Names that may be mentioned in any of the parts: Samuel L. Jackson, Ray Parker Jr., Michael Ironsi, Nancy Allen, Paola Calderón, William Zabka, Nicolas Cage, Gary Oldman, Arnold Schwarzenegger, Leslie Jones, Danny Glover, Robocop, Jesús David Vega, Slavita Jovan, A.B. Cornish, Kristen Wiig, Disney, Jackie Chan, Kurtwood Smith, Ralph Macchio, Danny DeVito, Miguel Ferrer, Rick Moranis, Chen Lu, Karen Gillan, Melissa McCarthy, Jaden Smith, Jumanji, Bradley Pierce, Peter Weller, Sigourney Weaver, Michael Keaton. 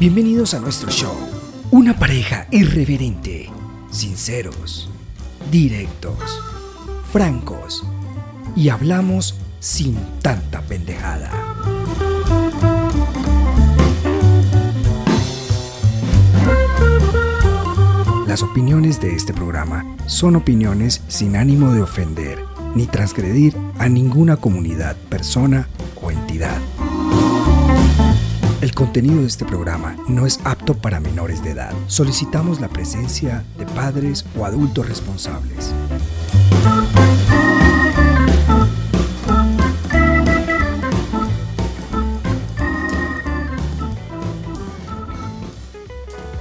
Bienvenidos a nuestro show, una pareja irreverente, sinceros, directos, francos y hablamos sin tanta pendejada. Las opiniones de este programa son opiniones sin ánimo de ofender ni transgredir a ninguna comunidad, persona o entidad. El contenido de este programa no es apto para menores de edad. Solicitamos la presencia de padres o adultos responsables.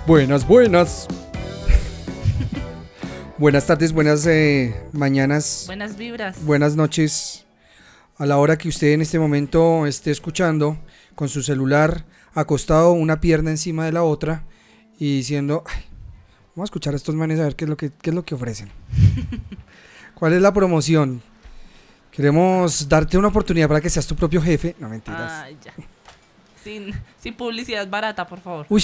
Buenas. Buenas tardes, buenas mañanas. Buenas vibras. Buenas noches. A la hora que usted en este momento esté escuchando, con su celular acostado, una pierna encima de la otra y diciendo, vamos a escuchar a estos manes a ver qué es lo que ofrecen. ¿Cuál es la promoción? Queremos darte una oportunidad para que seas tu propio jefe. No, mentiras. Ya. Sin publicidad barata, por favor. Uy,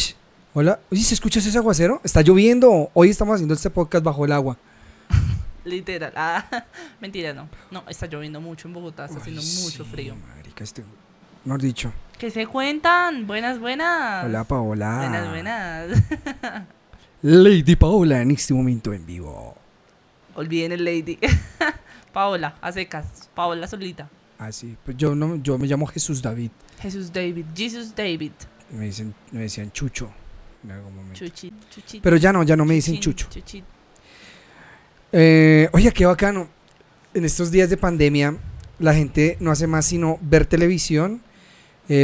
hola. Uy, ¿se escucha ese aguacero? Está lloviendo. Hoy estamos haciendo este podcast bajo el agua. Literal. Mentira, no. No, está lloviendo mucho en Bogotá. Está haciendo mucho frío. Marica, mejor dicho. ¿Qué se cuentan? Buenas. Hola, Paola. Buenas. Lady Paola en este momento en vivo. Olviden el Lady. Paola, a secas. Paola solita. Ah, sí. Pues yo me llamo Jesús David. Jesús David. Me decían Chucho en algún momento. Chuchito. Pero ya no me dicen Chucho. Chuchito. Oye, qué bacano. En estos días de pandemia, la gente no hace más sino ver televisión.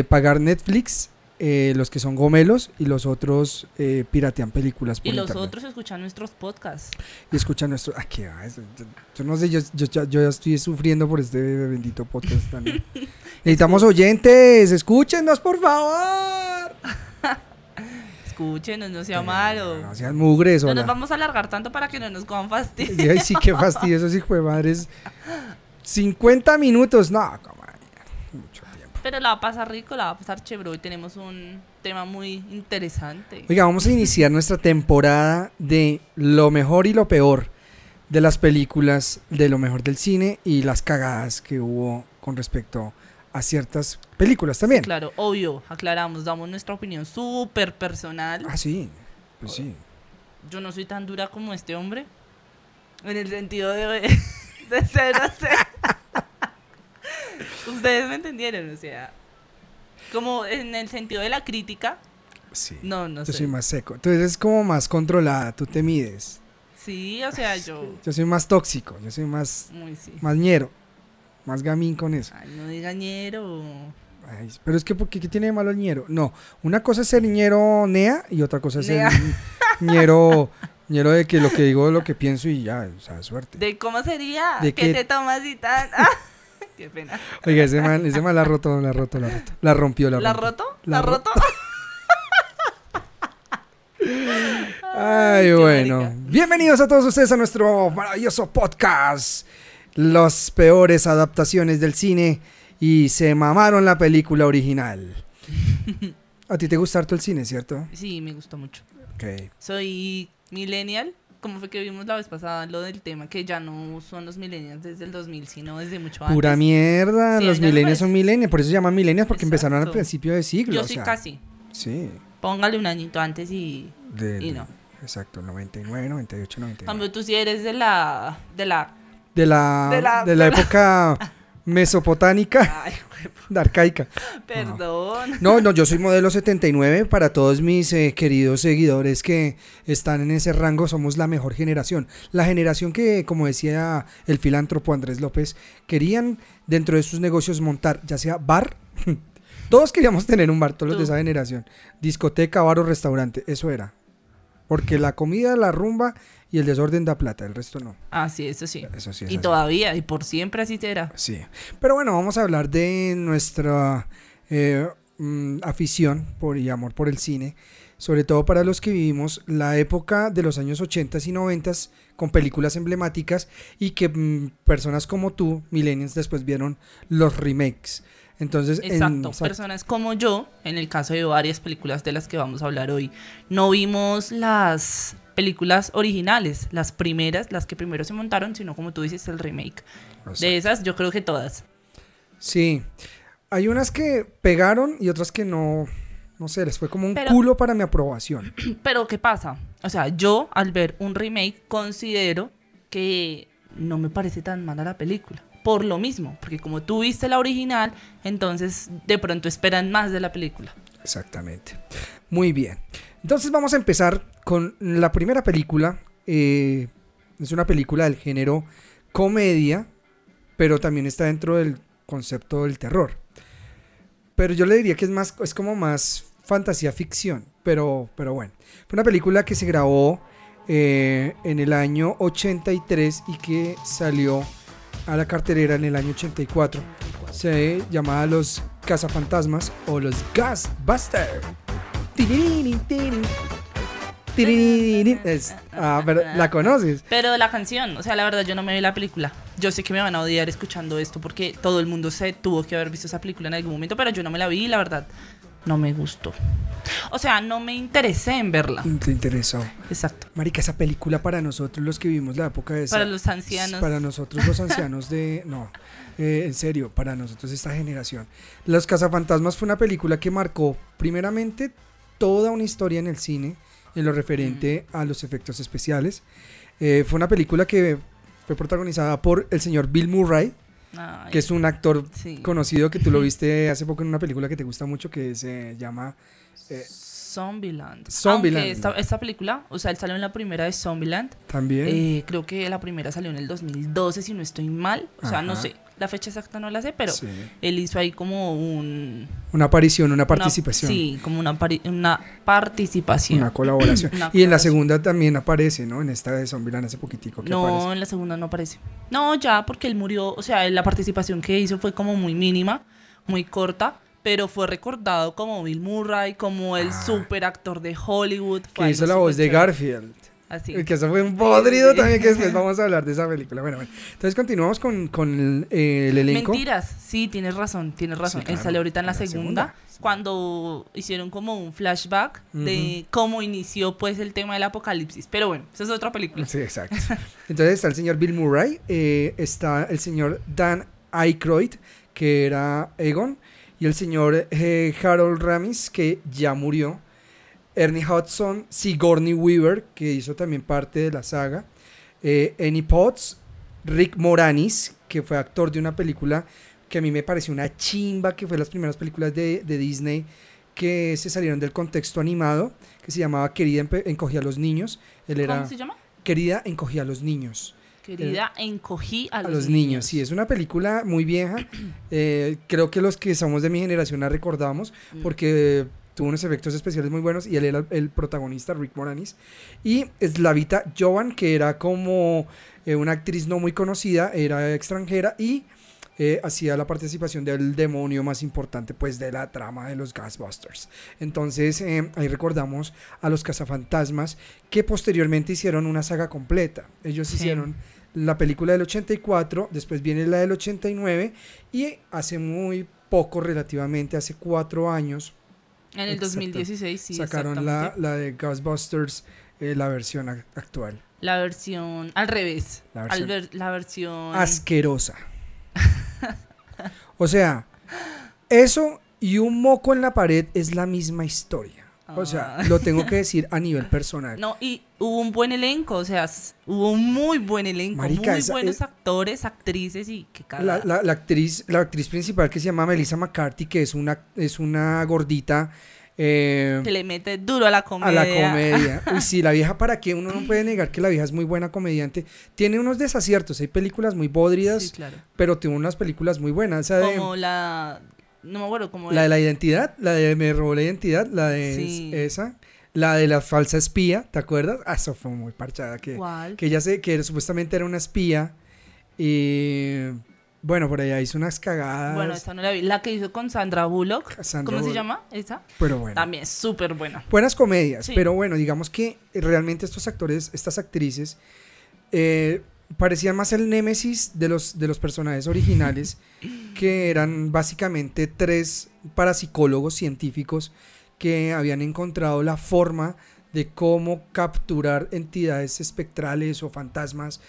Pagar Netflix, los que son gomelos, y los otros piratean películas por internet. Y los otros escuchan nuestros podcasts. Y escuchan nuestros... ¿qué va? Yo no sé, yo ya estoy sufriendo por este bendito podcast también. Necesitamos oyentes, escúchenos, por favor. Escúchenos, no sea malo. No sean mugres. No nos vamos a alargar tanto para que no nos cojan fastidio. Ay, sí, qué fastidio, esos hijos de madres. 50 minutos, no, mucho. Pero la va a pasar rico, la va a pasar chévere. Hoy tenemos un tema muy interesante. Oiga, vamos a iniciar nuestra temporada de lo mejor y lo peor de las películas, de lo mejor del cine y las cagadas que hubo con respecto a ciertas películas también. Sí, claro, obvio, aclaramos, damos nuestra opinión súper personal. Ah, sí, pues sí. Yo no soy tan dura como este hombre, en el sentido de ser, no sé. Ustedes me entendieron, o sea, como en el sentido de la crítica. Sí. No sé. Yo soy más seco. Tú eres como más controlada, tú te mides. Sí, o sea, yo soy más tóxico, yo soy más... Muy sí. Más ñero, más gamín con eso. Ay, no diga ñero. Ay, pero es que, ¿qué tiene de malo el ñero? No, una cosa es ser ñero nea y otra cosa es ser ñero... Ñero de que lo que digo, lo que pienso y ya, o sea, suerte. ¿De cómo sería? ¿De qué te tomas y tal? Qué pena. Oiga, ese man la ha roto. ¿La rompió? Ay, bueno. Marica. Bienvenidos a todos ustedes a nuestro maravilloso podcast. Las peores adaptaciones del cine y se mamaron la película original. ¿A ti te gusta harto el cine, cierto? Sí, me gustó mucho. Okay. Soy millennial. Como fue que vimos la vez pasada lo del tema, que ya no son los millennials desde el 2000, sino desde mucho antes. Pura mierda, sí, los millennials son millennials, por eso se llaman millennials, porque exacto. Empezaron al principio de siglo. Yo soy casi. Sí. Póngale un añito antes y no. Exacto, 99, 98, 99. Cambio, tú sí eres de la época mesopotámica. Ay, de arcaica. Perdón. No, yo soy modelo 79 para todos mis queridos seguidores que están en ese rango. Somos la mejor generación. La generación que, como decía el filántropo Andrés López, querían dentro de sus negocios montar, ya sea bar. Todos queríamos tener un bar, todos los de esa generación. Discoteca, bar o restaurante, eso era. Porque la comida, la rumba y el desorden da plata, el resto no. Ah, sí, eso sí. Eso sí es y así. Todavía, y por siempre así será. Sí. Pero bueno, vamos a hablar de nuestra afición y amor por el cine. Sobre todo para los que vivimos la época de los años 80 y 90 con películas emblemáticas y que personas como tú, millennials, después vieron los remakes. Entonces, exacto, personas como yo, en el caso de varias películas de las que vamos a hablar hoy, no vimos las películas originales, las primeras, las que primero se montaron, sino como tú dices, el remake. Exacto. De esas, yo creo que todas. Sí, hay unas que pegaron y otras que no, no sé, les fue como un culo para mi aprobación. Pero, ¿qué pasa? O sea, yo al ver un remake considero que no me parece tan mala la película. Por lo mismo, porque como tú viste la original, entonces de pronto esperan más de la película. Exactamente. Muy bien. Entonces vamos a empezar con la primera película. Es una película del género comedia, pero también está dentro del concepto del terror. Pero yo le diría que es más, es como más fantasía ficción, pero bueno. Fue una película que se grabó en el año 83 y que salió a la cartelera en el año 84. Se llamaba Los Cazafantasmas o Los Ghostbusters. ¿La conoces? Pero la canción, o sea, la verdad yo no me vi la película. Yo sé que me van a odiar escuchando esto porque todo el mundo se tuvo que haber visto esa película en algún momento, pero yo no me la vi, la verdad. No me gustó. O sea, no me interesé en verla. Te interesó. Exacto. Marica, esa película para nosotros los que vivimos la época de esa, para los ancianos. Para nosotros los ancianos de... No, en serio, para nosotros esta generación. Los Cazafantasmas fue una película que marcó primeramente toda una historia en el cine en lo referente a los efectos especiales. Fue una película que fue protagonizada por el señor Bill Murray, que es un actor conocido que tú lo viste hace poco en una película que te gusta mucho que se llama Zombieland. Aunque esta película, o sea, él salió en la primera de Zombieland también, creo que la primera salió en el 2012 si no estoy mal, o sea, no sé, la fecha exacta no la sé, pero él hizo ahí como una aparición, una participación, una participación, una colaboración. Y en la segunda también aparece, ¿no? En esta de Zombieland hace poquitico que aparece. En la segunda no aparece, no, ya, porque él murió, o sea, la participación que hizo fue como muy mínima, muy corta, pero fue recordado como Bill Murray, como el super actor de Hollywood, que hizo la voz de Garfield. Así. Que eso fue un podrido también, que después vamos a hablar de esa película. Bueno. Entonces continuamos con el elenco. Mentiras, sí, tienes razón. Sí, claro. Él sale ahorita en la segunda, cuando hicieron como un flashback de cómo inició pues el tema del apocalipsis. Pero bueno, esa es otra película. Sí, exacto. Entonces está el señor Bill Murray, está el señor Dan Aykroyd, que era Egon, y el señor Harold Ramis, que ya murió. Ernie Hudson, Sigourney Weaver, que hizo también parte de la saga, Annie Potts, Rick Moranis, que fue actor de una película que a mí me pareció una chimba, que fue las primeras películas de Disney que se salieron del contexto animado, que se llamaba Querida, encogí a los niños. ¿Cómo se llama? Querida, encogí a los niños. Querida, encogí a los niños. Sí, es una película muy vieja, creo que los que somos de mi generación la recordamos, porque... tuvo unos efectos especiales muy buenos y él era el protagonista, Rick Moranis. Y Slavita Jovan, que era como una actriz no muy conocida, era extranjera y hacía la participación del demonio más importante pues de la trama de los Ghostbusters. Entonces ahí recordamos a los Cazafantasmas, que posteriormente hicieron una saga completa. Ellos hicieron la película del 84, después viene la del 89 y hace muy poco, relativamente, hace 4 años... En el 2016, sí, sacaron la de Ghostbusters, la versión actual. La versión al revés. La versión... asquerosa. O sea, eso y un moco en la pared es la misma historia. O sea, lo tengo que decir a nivel personal. No, y hubo un buen elenco, o sea, hubo un muy buen elenco, marica, muy buenos actores, actrices y qué cagada. La actriz principal, que se llama Melissa McCarthy, que es una gordita. Que le mete duro a la comedia. Uy, sí, la vieja, ¿para qué? Uno no puede negar que la vieja es muy buena comediante. Tiene unos desaciertos, hay películas muy bodridas, sí, claro, pero tiene unas películas muy buenas. O sea, como la... No me acuerdo cómo era. La de la identidad, la de Me robó la identidad, la de esa, la de la falsa espía, ¿te acuerdas? Ah, eso fue muy parchada. Que ella que supuestamente era una espía y bueno, por allá hizo unas cagadas. Bueno, esta no la vi. La que hizo con Sandra Bullock. ¿Cómo se llama? Esa. Pero bueno. También súper buena. Buenas comedias, pero bueno, digamos que realmente estos actores, estas actrices, parecía más el némesis de los personajes originales, que eran básicamente tres parapsicólogos científicos que habían encontrado la forma de cómo capturar entidades espectrales o fantasmas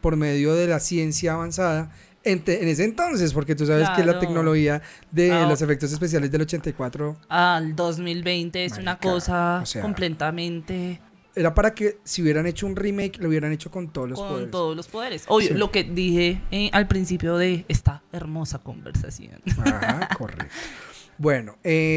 por medio de la ciencia avanzada en ese entonces, porque tú sabes, claro, que la tecnología de los efectos especiales del 84 al 2020 es, marica, una cosa, o sea, completamente... Era para que si hubieran hecho un remake lo hubieran hecho con todos los poderes. Con todos los poderes. Obvio, sí. Lo que dije al principio de esta hermosa conversación. Ah, correcto. Bueno,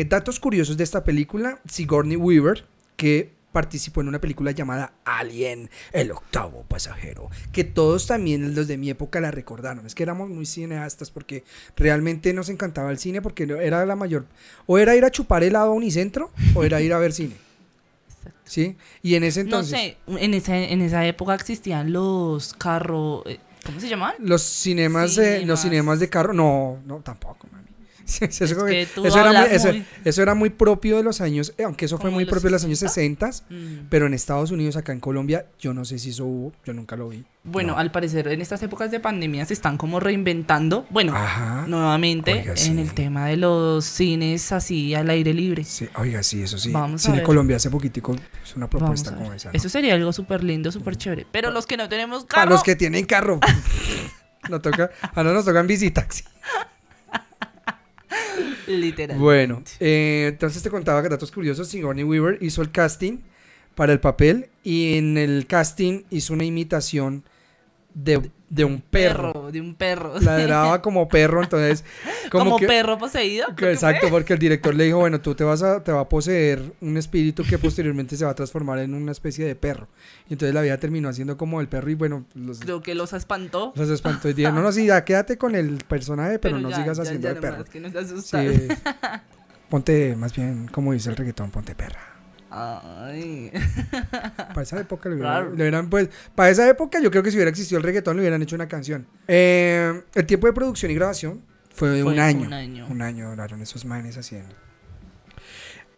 datos curiosos de esta película. Sigourney Weaver, que participó en una película llamada Alien, el octavo pasajero, que todos también los de mi época la recordaron. Es que éramos muy cineastas porque realmente nos encantaba el cine, porque era la mayor... O era ir a chupar helado a Unicentro o era ir a ver cine. Sí, y en ese entonces... No sé, en esa época existían los carros... ¿Cómo se llamaban? Los cinemas de carro... No, tampoco, mami. Eso era muy propio de los años... Aunque eso fue muy propio de los años 60, pero en Estados Unidos, acá en Colombia, yo no sé si eso hubo, yo nunca lo vi. Bueno, no. Al parecer en estas épocas de pandemia se están como reinventando, bueno, ajá, nuevamente, oiga, sí, en el tema de los cines así al aire libre. Sí, oiga, sí, eso sí. Vamos Cine a ver. Colombia hace poquitico es una propuesta como esa, ¿no? Eso sería algo súper lindo, súper chévere. Pero los que no tenemos carro... Para los que tienen carro. Nos tocan bicitaxi. Literalmente. Bueno, entonces te contaba que datos curiosos. Sigourney Weaver hizo el casting para el papel y en el casting hizo una imitación de un perro. De un perro. Ladraba como perro, entonces... ¿Como que, perro poseído? Exacto, porque el director le dijo, bueno, tú te va a poseer un espíritu que posteriormente se va a transformar en una especie de perro. Y entonces la vida terminó haciendo como el perro y bueno... Creo que los espantó. Los espantó y dijo, no, sí, ya quédate con el personaje, pero no sigas haciendo el perro. Que nos asustamos. Sí, ponte, más bien, como dice el reggaetón, ponte perra. Ay. Para esa época para esa época yo creo que si hubiera existido el reggaetón le hubieran hecho una canción. El tiempo de producción y grabación fue de un año duraron esos manes haciendo.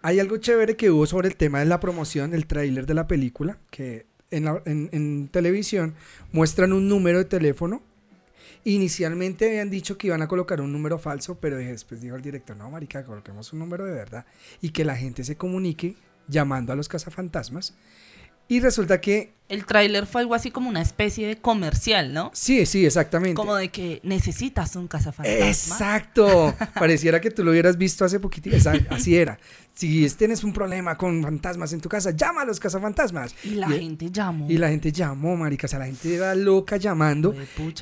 Hay algo chévere que hubo sobre el tema de la promoción, el tráiler de la película, que en televisión muestran un número de teléfono. Inicialmente habían dicho que iban a colocar un número falso, pero después dijo el director, no, marica, coloquemos un número de verdad y que la gente se comunique llamando a los cazafantasmas. Y resulta que... El tráiler fue algo así como una especie de comercial, ¿no? Sí, exactamente. Como de que necesitas un cazafantasma. ¡Exacto! Pareciera que tú lo hubieras visto hace poquitito. Así era. Si tienes un problema con fantasmas en tu casa, llama a los cazafantasmas. Y la gente llamó. Y la gente llamó, marica. O sea, la gente iba loca llamando.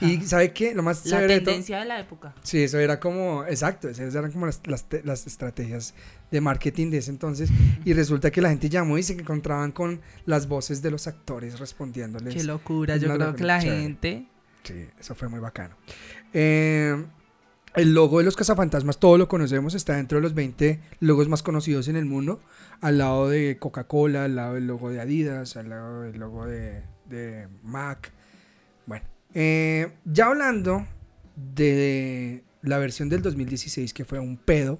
Y ¿sabe qué? Lo más la tendencia de la época. Sí, eso era como... Exacto. Esas eran como las estrategias de marketing de ese entonces. Y resulta que la gente llamó y se encontraban con las voces de los actores respondiéndoles. Qué locura, yo creo que la gente... Sí, eso fue muy bacano. El logo de los cazafantasmas, todos lo conocemos, está dentro de los 20 logos más conocidos en el mundo, al lado de Coca-Cola, al lado del logo de Adidas, al lado del logo de Mac. Bueno, ya hablando de la versión del 2016, que fue un pedo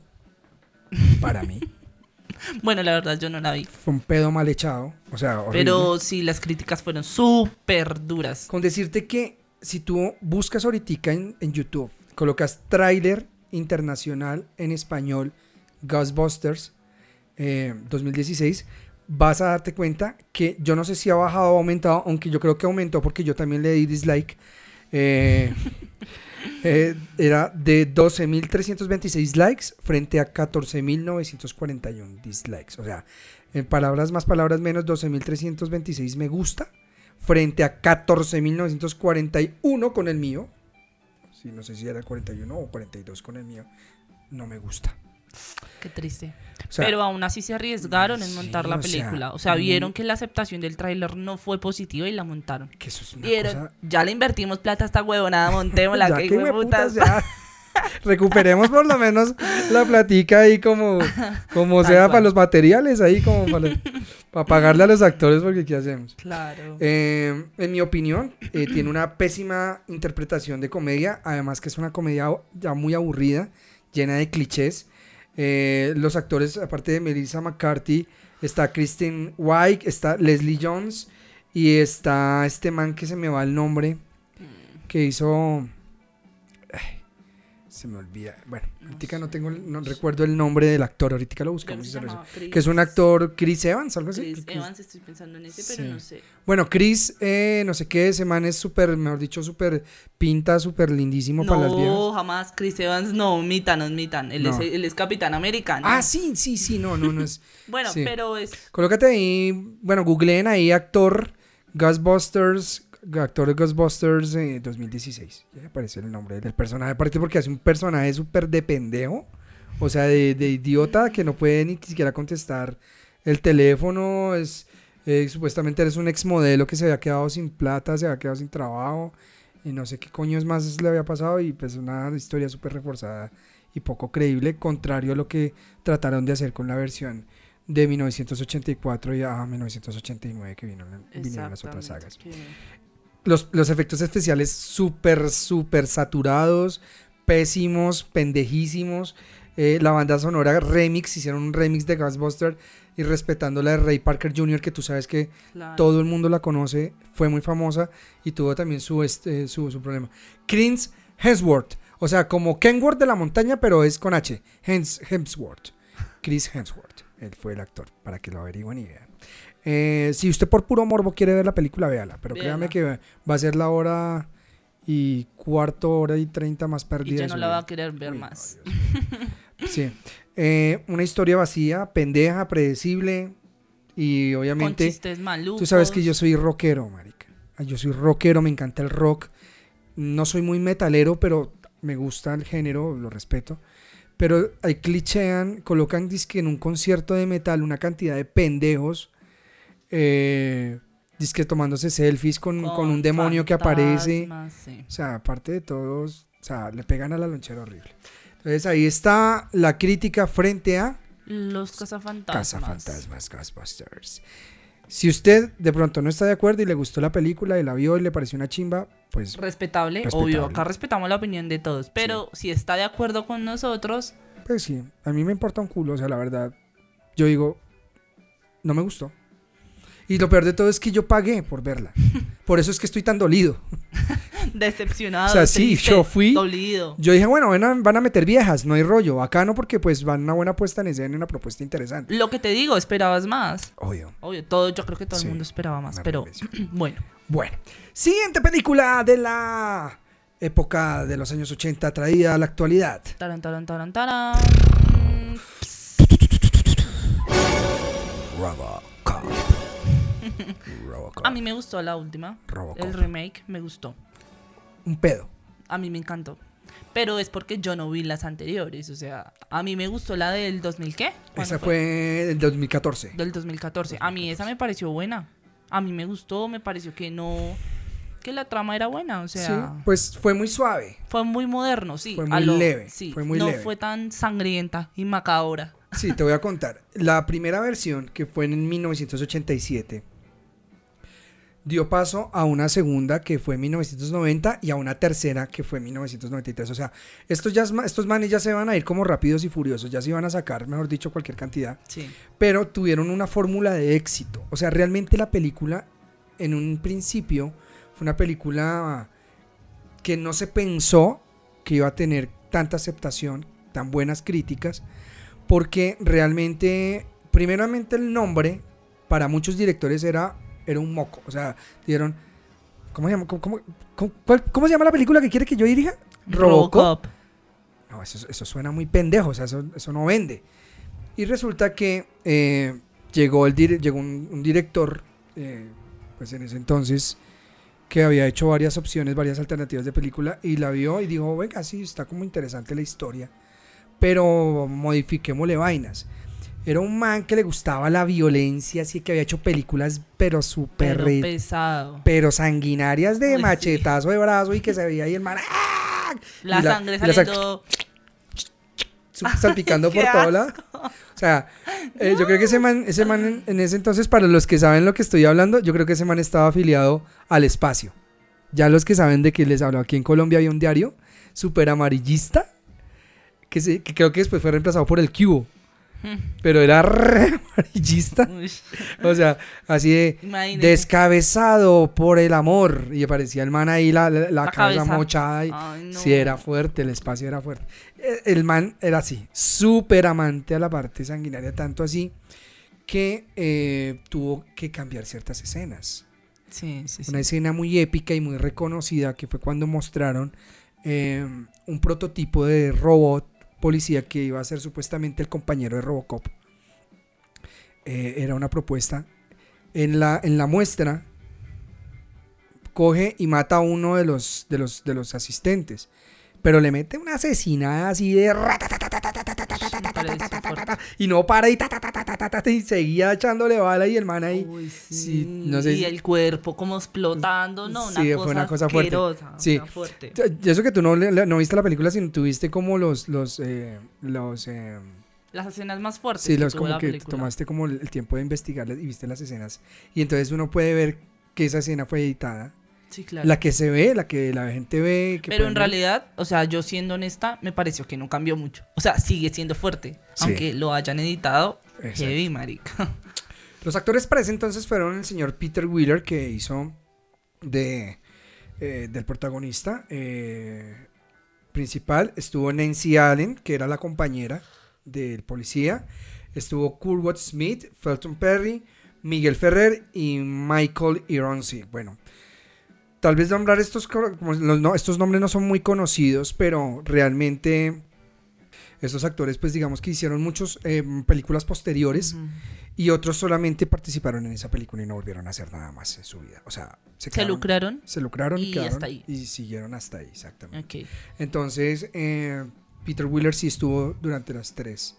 para mí. Bueno, la verdad yo no la vi. Fue un pedo mal echado, o sea, horrible. Pero sí, las críticas fueron súper duras. Con decirte que si tú buscas ahorita en YouTube, colocas tráiler internacional en español Ghostbusters 2016, vas a darte cuenta que yo no sé si ha bajado o aumentado, aunque yo creo que aumentó porque yo también le di dislike. Era de 12.326 likes frente a 14.941 dislikes. O sea, en palabras más, palabras menos, 12.326 me gusta frente a 14.941 con el mío. Sí, no sé si era 41 o 42 con el mío. No me gusta. Qué triste. O sea, pero aún así se arriesgaron en montar la película. O sea, vieron que la aceptación del tráiler no fue positiva y la montaron. Que eso es una cosa... Ya le invertimos plata a esta huevonada, montémosla. Ya que hueputas, ya. Recuperemos por lo menos la platica ahí como sea para los materiales, ahí como para pagarle a los actores, porque ¿qué hacemos? Claro. En mi opinión, tiene una pésima interpretación de comedia, además que es una comedia ya muy aburrida, llena de clichés. Los actores, aparte de Melissa McCarthy, está Kristen Wiig, está Leslie Jones Y está este man que se me va el nombre, que hizo... Ay, se me olvida. Bueno, no ahorita sé. No recuerdo el nombre del actor, ahorita lo buscamos. Que es un actor, Chris Evans, algo así. Chris Evans, estoy pensando en ese, sí. Pero no sé. Bueno, Chris, no sé qué, ese man es súper, mejor dicho, súper pinta, súper lindísimo para las viejas. No, jamás, Chris Evans, no, mitan. Él es Capitán Americano. Ah, sí, no es. Bueno, sí. Pero es... Colócate ahí, bueno, googleen ahí actor Ghostbusters 2016. Ya aparece el nombre del personaje, aparte porque hace un personaje súper de pendejo, o sea, de idiota que no puede ni siquiera contestar el teléfono, es supuestamente eres un exmodelo que se había quedado sin plata, se había quedado sin trabajo, y no sé qué coño más le había pasado, y pues una historia súper reforzada y poco creíble, contrario a lo que trataron de hacer con la versión de 1984 y a 1989 que vinieron las otras sagas. Los efectos especiales súper saturados, pésimos, pendejísimos. La banda sonora remix, hicieron un remix de Ghostbusters y respetando la de Ray Parker Jr., que tú sabes que todo el mundo la conoce, fue muy famosa y tuvo también su problema. Chris Hemsworth, o sea, como Kenworth de la montaña, pero es con H. Hemsworth. Chris Hemsworth. Él fue el actor, para que lo averigüen y vean. Si usted por puro morbo quiere ver la película, véala. Pero véala. Créame que va a ser la hora y 30 más perdida. Y ya no la va a querer ver más. No, sí. Una historia vacía, pendeja, predecible. Y obviamente... Con chistes malucos. Tú sabes que yo soy rockero, marica. Yo soy rockero, me encanta el rock. No soy muy metalero, pero me gusta el género, lo respeto. Pero ahí clichean, colocan disque en un concierto de metal una cantidad de pendejos, disque tomándose selfies con un demonio que aparece. Sí. O sea, aparte de todos, o sea, le pegan a la lonchera horrible. Entonces ahí está la crítica frente a... Los Cazafantasmas, Ghostbusters. Si usted de pronto no está de acuerdo y le gustó la película y la vio y le pareció una chimba, pues... Respetable, obvio, acá respetamos la opinión de todos, pero sí. Si está de acuerdo con nosotros... Pues sí, a mí me importa un culo, o sea, la verdad, yo digo, no me gustó. Y lo peor de todo es que yo pagué por verla, por eso es que estoy tan dolido. Decepcionado. O sea, triste, sí, yo fui dolido. Yo dije, bueno, van a meter viejas, no hay rollo. Acá no, porque pues van una buena puesta en escena, una propuesta interesante. Lo que te digo, esperabas más. Obvio, yo creo que todo el mundo esperaba más, pero bueno. Siguiente película de la época de los años 80 traída a la actualidad. Taran, taran, taran, taran. Robocop. A mí me gustó la última. Robocop. El remake me gustó. Un pedo. A mí me encantó. Pero es porque yo no vi las anteriores. O sea, a mí me gustó la del 2000, ¿qué? Esa fue del 2014. Del 2014. A mí esa me pareció buena. A mí me gustó, me pareció que la trama era buena, o sea... Sí, pues fue muy suave. Fue muy moderno, sí. Fue muy leve. Sí, fue muy leve. No fue tan sangrienta y macabra. Sí, te voy a contar. La primera versión, que fue en 1987... dio paso a una segunda que fue en 1990 y a una tercera que fue en 1993. O sea, estos manes ya se van a ir como rápidos y furiosos, ya se iban a sacar, mejor dicho, cualquier cantidad. Sí. Pero tuvieron una fórmula de éxito. O sea, realmente la película, en un principio, fue una película que no se pensó que iba a tener tanta aceptación, tan buenas críticas, porque realmente, primeramente el nombre, para muchos directores era un moco, o sea, dijeron, ¿cómo se llama la película que quiere que yo dirija? Robocop. No, eso suena muy pendejo, o sea, eso no vende. Y resulta que llegó un director, pues en ese entonces, que había hecho varias opciones, varias alternativas de película, y la vio y dijo, venga, sí, está como interesante la historia, pero modifiquémosle vainas. Era un man que le gustaba la violencia, así que había hecho películas, pero súper... Pero pesado. Pero sanguinarias de machetazo de brazo y que se veía ahí el man... ¡Ah! La sangre saliendo... salpicando por todo lado. O sea, yo creo que ese man en ese entonces, para los que saben lo que estoy hablando, yo creo que ese man estaba afiliado al espacio. Ya los que saben de qué les hablo, aquí en Colombia había un diario súper amarillista, que creo que después fue reemplazado por El Cubo. pero era re amarillista. O sea, así de imagínate, descabezado por el amor. Y aparecía el man ahí, la cabeza mochada. Y ay, no. Sí, era fuerte, el espacio era fuerte. El man era así, súper amante a la parte sanguinaria, tanto así que tuvo que cambiar ciertas escenas. Sí, sí, sí. Una escena muy épica y muy reconocida que fue cuando mostraron un prototipo de robot policía que iba a ser supuestamente el compañero de Robocop. Era una propuesta. En la muestra coge y mata a uno de los asistentes, pero le mete una asesinada así de y no para y seguía echándole bala y el man ahí. Uy, sí. Sí, no sé. Y el cuerpo como explotando, no, sí, fue una cosa fuerte. Sí. Una fuerte. Eso que tú no viste la película, sino tuviste como las escenas más fuertes. Sí, los como que tomaste como el tiempo de investigarlas y viste las escenas. Y entonces uno puede ver que esa escena fue editada. Sí, claro. La que se ve, la que la gente ve. Que pero en realidad, o sea, yo siendo honesta, me pareció que no cambió mucho. O sea, sigue siendo fuerte, sí, aunque lo hayan editado. Exacto. Heavy, marica. Los actores para ese entonces fueron el señor Peter Weller, que hizo del protagonista principal. Estuvo Nancy Allen, que era la compañera del policía. Estuvo Kurtwood Smith, Felton Perry, Miguel Ferrer y Michael Ironsi. Bueno, tal vez nombrar estos nombres no son muy conocidos, pero realmente estos actores, pues digamos que hicieron muchas películas posteriores, uh-huh, y otros solamente participaron en esa película y no volvieron a hacer nada más en su vida. O sea, se lucraron y quedaron hasta ahí. Y siguieron hasta ahí, exactamente. Okay. Entonces, Peter Weller sí estuvo durante las tres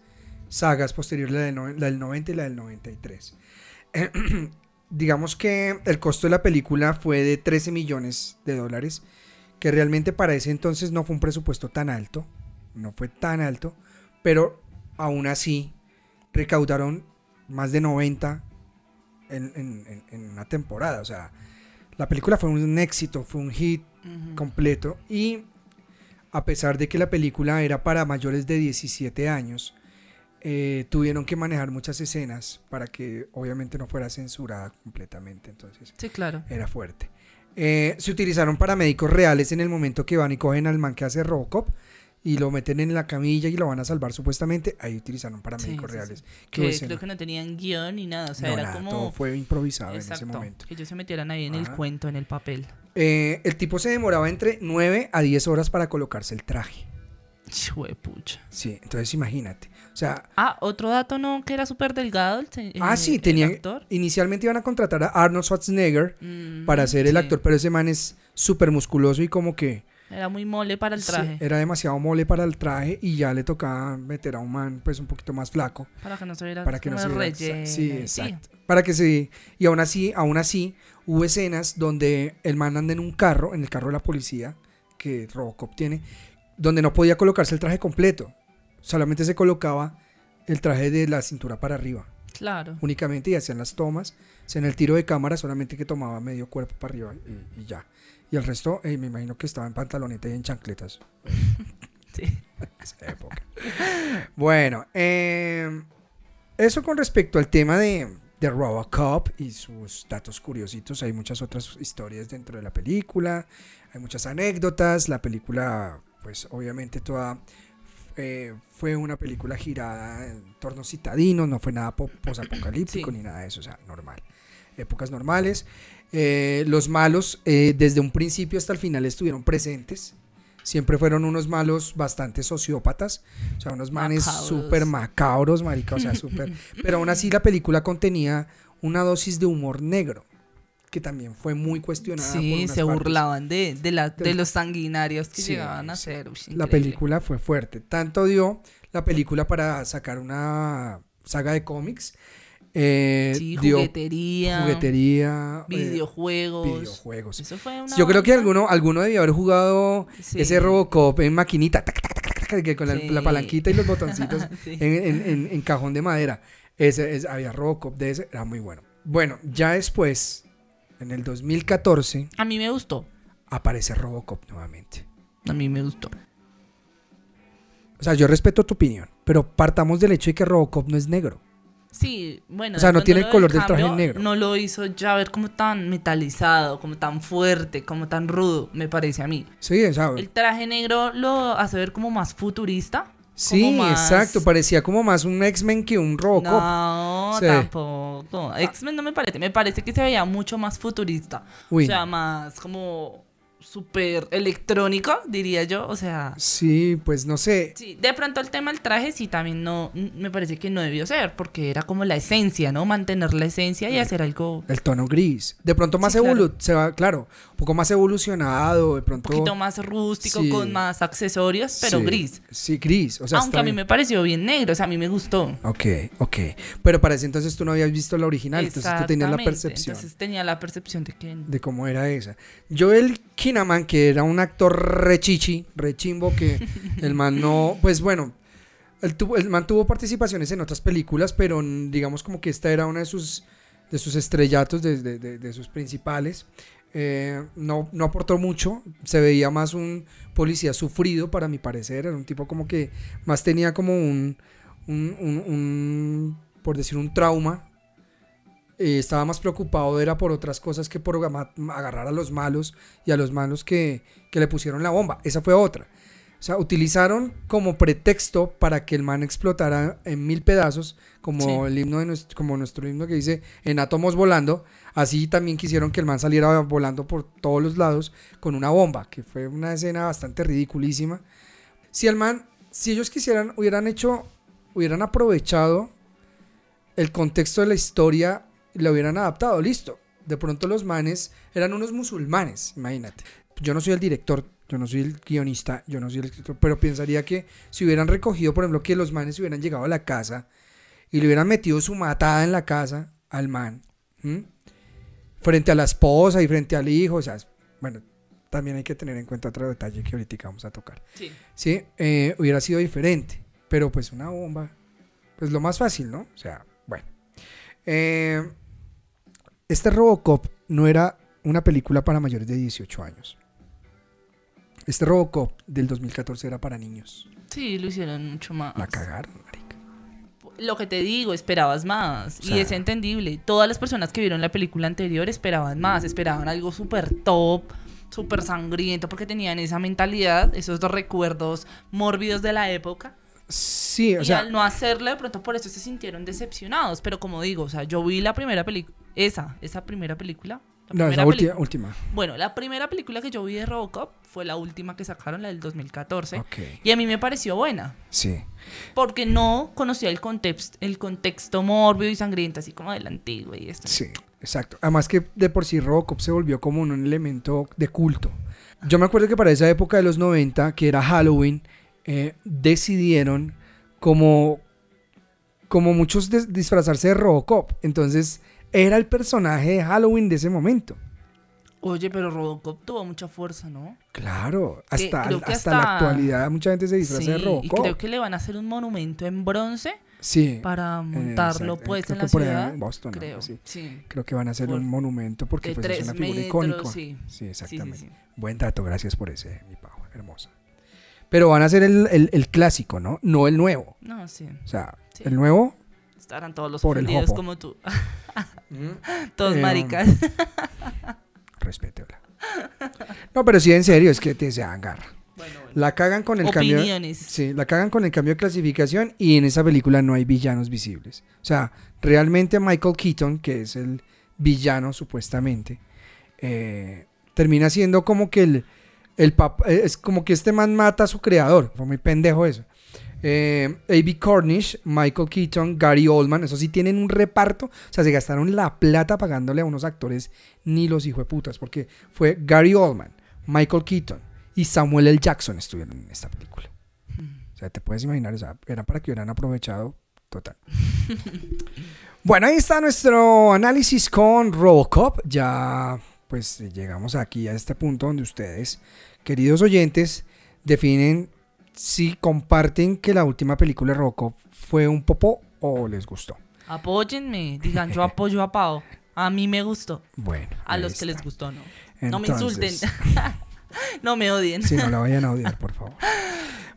sagas posteriores, la del 90 y la del 93. Digamos que el costo de la película fue de $13 millones, que realmente para ese entonces no fue un presupuesto tan alto, pero aún así recaudaron más de 90 en una temporada. O sea, la película fue un éxito, fue un hit, uh-huh, completo. Y a pesar de que la película era para mayores de 17 años, tuvieron que manejar muchas escenas para que obviamente no fuera censurada completamente. Entonces, sí, claro, era fuerte. Se utilizaron paramédicos reales en el momento que van y cogen al man que hace Robocop y lo meten en la camilla y lo van a salvar supuestamente. Ahí utilizaron paramédicos reales. Sí. Que creo que no tenían guión ni nada. O sea, no, era nada, como todo fue improvisado. Exacto, en ese momento. Que ellos se metieran ahí en el cuento, en el papel. El tipo se demoraba entre 9 a 10 horas para colocarse el traje. Chuepucha. Sí, entonces imagínate. O sea, otro dato, no, que era súper delgado el actor. Inicialmente iban a contratar a Arnold Schwarzenegger para ser el actor, pero ese man es súper musculoso y como que era muy mole para el traje. Sí, era demasiado mole para el traje y ya le tocaba meter a un man pues un poquito más flaco para que no se viera, para que no se viera, sí, exacto, sí, para que se. Y aún así hubo escenas donde el man anda en un carro, en el carro de la policía que Robocop tiene, donde no podía colocarse el traje completo, solamente se colocaba el traje de la cintura para arriba. Claro. Únicamente, y hacían las tomas, o sea, en el tiro de cámara solamente que tomaba medio cuerpo para arriba y ya. Y el resto, me imagino que estaba en pantaloneta y en chancletas. Sí. Esa época. Bueno, eso con respecto al tema de Robocop y sus datos curiositos. Hay muchas otras historias dentro de la película, hay muchas anécdotas. La película, pues obviamente toda fue una película girada en torno citadino, no fue nada posapocalíptico, sí, ni nada de eso, o sea, normal, épocas normales. Los malos, desde un principio hasta el final estuvieron presentes, siempre fueron unos malos bastante sociópatas, o sea, unos manes súper macabros, marica, o sea, súper, pero aún así la película contenía una dosis de humor negro, que también fue muy cuestionada. Sí, se burlaban de los sanguinarios que llegaban a ser. Uy, la película fue fuerte. Tanto dio la película para sacar una saga de cómics. Sí, juguetería, videojuegos. Eso fue una Yo creo que alguno debió haber jugado ese Robocop en maquinita, con la palanquita y los botoncitos en cajón de madera. Había Robocop de ese, era muy bueno. Bueno, ya después, en el 2014... A mí me gustó. Aparece Robocop nuevamente. A mí me gustó. O sea, yo respeto tu opinión, pero partamos del hecho de que Robocop no es negro. Sí, bueno. O sea, no tiene el color del traje negro. No lo hizo ya ver como tan metalizado, como tan fuerte, como tan rudo, me parece a mí. Sí, exacto. El traje negro lo hace ver como más futurista. Sí, más... exacto, parecía como más un X-Men que un Robocop. No, sí. Tampoco. X-Men no me parece, me parece que se veía mucho más futurista. Uy. O sea, más como... súper electrónico, diría yo, o sea... Sí, pues no sé... Sí, de pronto el tema del traje sí también no... Me parece que no debió ser, porque era como la esencia, ¿no? Mantener la esencia y hacer algo... El tono gris. De pronto más sí, claro, un poco más evolucionado, de pronto... Un poquito más rústico, sí, con más accesorios, pero sí, gris. Sí, gris, o sea... Aunque a mí me pareció bien negro, o sea, a mí me gustó. Ok, ok. Pero para ese entonces tú no habías visto la original, entonces tú tenías la percepción. Entonces tenía la percepción de que... De cómo era esa. Yo el... Kinnaman, que era un actor rechimbo, que el man no, pues bueno, el man tuvo participaciones en otras películas, pero digamos como que esta era una de sus estrellatos, de sus principales. No aportó mucho, se veía más un policía sufrido para mi parecer, era un tipo como que más tenía como un por decir un trauma. Estaba más preocupado era por otras cosas que por agarrar a los malos y a los malos que le pusieron la bomba. Esa fue otra. O sea, utilizaron como pretexto para que el man explotara en 1000 pedazos, como sí, el himno como nuestro himno que dice en átomos volando. Así también quisieron que el man saliera volando por todos los lados con una bomba, que fue una escena bastante ridiculísima. Si ellos quisieran, hubieran aprovechado el contexto de la historia, lo hubieran adaptado, listo. De pronto los manes eran unos musulmanes, imagínate. Yo no soy el director, yo no soy el guionista, yo no soy el escritor, pero pensaría que si hubieran recogido, por ejemplo, que los manes hubieran llegado a la casa y le hubieran metido su matada en la casa al man, frente a la esposa y frente al hijo, o sea, bueno, también hay que tener en cuenta otro detalle que ahorita vamos a tocar. Sí. Sí, hubiera sido diferente, pero pues una bomba, pues lo más fácil, ¿no? O sea, bueno. Este Robocop no era una película para mayores de 18 años. Este Robocop del 2014 era para niños. Sí, lo hicieron mucho más. La cagaron, marica. Lo que te digo, esperabas más. O sea, y es entendible. Todas las personas que vieron la película anterior esperaban más. Esperaban algo súper top, súper sangriento, porque tenían esa mentalidad, esos dos recuerdos mórbidos de la época. Sí, o sea, y al no hacerlo, de pronto por eso se sintieron decepcionados. Pero como digo, o sea, yo vi la primera película, esa primera película. La última. Bueno, la primera película que yo vi de Robocop fue la última que sacaron, la del 2014. Okay. Y a mí me pareció buena. Sí. Porque no conocía el contexto mórbido y sangriento, así como del antiguo y esto. Sí, exacto. Además que de por sí Robocop se volvió como un elemento de culto. Yo me acuerdo que para esa época de los 90, que era Halloween, decidieron como muchos disfrazarse de Robocop. Entonces era el personaje de Halloween de ese momento. Oye, pero Robocop tuvo mucha fuerza, ¿no? Claro, hasta la actualidad mucha gente se disfraza, sí, de Robocop. Y creo que le van a hacer un monumento en bronce, sí, para montarlo, exacto, pues en la ciudad, en Boston, creo, ¿no? Sí. Sí. Creo que van a hacer un monumento porque pues, es una figura icónica. Sí, exactamente. Sí. Buen dato, gracias por ese, mi Pau, hermosa. Pero van a hacer el clásico, ¿no? No el nuevo. No, sí. O sea, sí, el nuevo... Estarán todos los perdidos como tú. Todos maricas. Respétela. No, pero sí, en serio, es que se dan garra. Bueno. La cagan con el cambio... Opiniones. Sí, la cagan con el cambio de clasificación y en esa película no hay villanos visibles. O sea, realmente Michael Keaton, que es el villano supuestamente, termina siendo como que es como que este man mata a su creador. Fue muy pendejo eso. A.B. Cornish, Michael Keaton, Gary Oldman, eso sí tienen un reparto. O sea, se gastaron la plata pagándole a unos actores ni los hijueputas, porque fue Gary Oldman, Michael Keaton y Samuel L. Jackson estuvieron en esta película. O sea, te puedes imaginar, o sea, era para que hubieran aprovechado total. Bueno, ahí está nuestro análisis con Robocop. Ya... pues llegamos aquí a este punto donde ustedes, queridos oyentes, definen si comparten que la última película de Robocop fue un popó o les gustó. Apóyenme, digan yo apoyo a Pau, a mí me gustó. Bueno, a los está, que les gustó, no. Entonces, no me insulten, no me odien. Si no la vayan a odiar, por favor.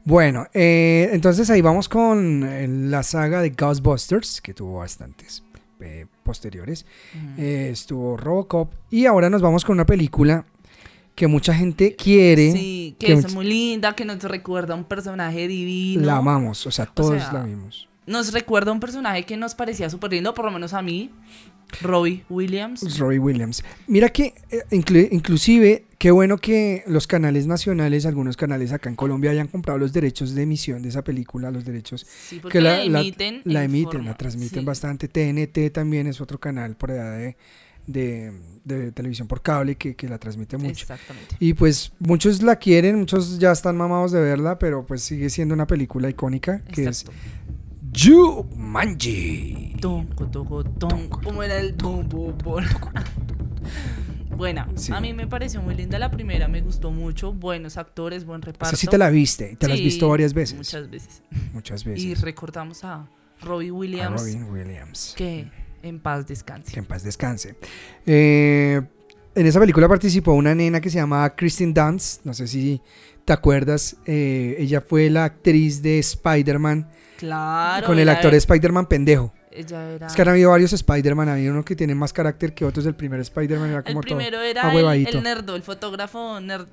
Bueno, entonces ahí vamos con la saga de Ghostbusters, que tuvo bastantes posteriores. Estuvo Robocop. Y ahora nos vamos con una película que mucha gente quiere. Sí, que es muy linda, que nos recuerda a un personaje divino. La amamos, o sea, todos la vimos. Nos recuerda a un personaje que nos parecía súper lindo, por lo menos a mí. Robin Williams. Robin Williams. Mira que inclusive, qué bueno que los canales nacionales, algunos canales acá en Colombia hayan comprado los derechos de emisión de esa película, los derechos sí, que la transmiten sí. Bastante. TNT también es otro canal por allá de televisión por cable que la transmite mucho. Exactamente. Y pues muchos la quieren, muchos ya están mamados de verla, pero pues sigue siendo una película icónica que Exacto. es Jumanji. ¿Cómo era el bombón? Bueno, sí. A mí me pareció muy linda la primera, me gustó mucho, buenos actores, buen reparto. Sí te la viste, te la has visto varias veces. Muchas veces. Y recordamos a Robin Williams. Que en paz descanse. En esa película participó una nena que se llamaba Kristen Dunst, no sé si te acuerdas, ella fue la actriz de Spider-Man. Claro, con el actor de Spider-Man pendejo. Era... Es que han habido varios Spider-Man. Había uno que tiene más carácter que otros. El primer Spider-Man era como todo. El primero todo era el nerdo, el fotógrafo nerd.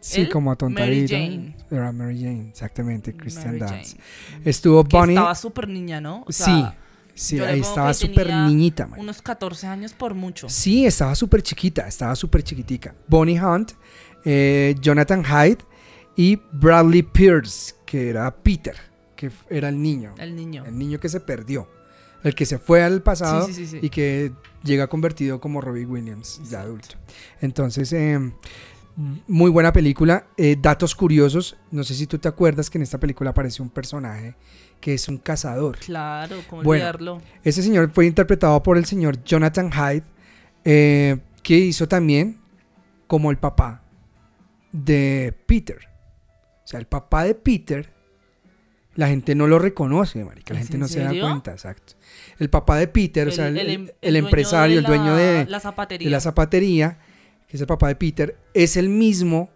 Sí, él, como atontadito. Era Mary Jane, exactamente. Kristen Dunst. Estuvo Bonnie. Estaba súper niña, ¿no? O sea, sí, ahí estaba súper niñita. Man. Unos 14 años por mucho. Sí, estaba súper chiquita, estaba súper chiquitica. Bonnie Hunt, Jonathan Hyde y Bradley Pierce, que era Peter. Que era el niño que se perdió, el que se fue al pasado sí. y que llega convertido como Robin Williams de adulto. Entonces, muy buena película. Datos curiosos, no sé si tú te acuerdas que en esta película aparece un personaje que es un cazador. Claro, ¿cómo olvidarlo? Bueno, ese señor fue interpretado por el señor Jonathan Hyde, que hizo también como el papá de Peter. O sea, el papá de Peter la gente no lo reconoce, marica, la gente no se da cuenta, exacto. El papá de Peter, o sea, el empresario, el dueño de la zapatería, que es el papá de Peter, es el mismo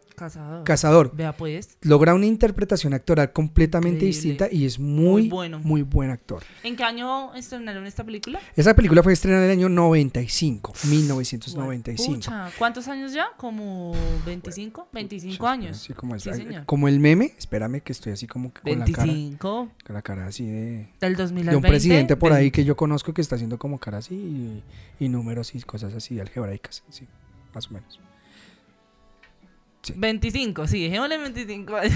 cazador. Vea pues. Logra una interpretación actoral completamente distinta y es muy buen actor. ¿En qué año estrenaron esta película? Esa película fue estrenada en el año 1995. Pucha, ¿cuántos años ya? Como 25 años. Sí, como, sí, señor. Como el meme, espérame que estoy así como que con 25. Con la cara así de... Del 2020. De un presidente por ahí que yo conozco que está haciendo como cara así y números y cosas así algebraicas, sí, más o menos. Sí. 25, sí, dejémosle 25 años.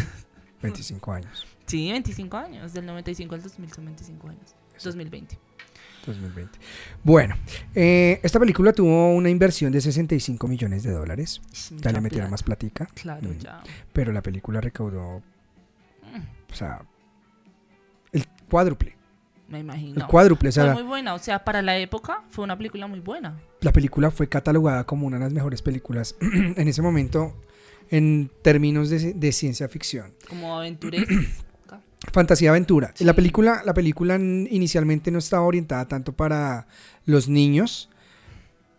25 años. Sí, 25 años, del 95 al 2000 son 25 años. 2020. Bueno, esta película tuvo una inversión de $65 millones. Ya le metieron más platica. Claro, ya. Pero la película recaudó, o sea, el cuádruple. Me imagino. El cuádruple, o sea, fue muy buena, o sea, para la época fue una película muy buena. La película fue catalogada como una de las mejores películas en ese momento. En términos de ciencia ficción. Como aventuresca. Fantasía-aventura. Sí. La película inicialmente no estaba orientada tanto para los niños,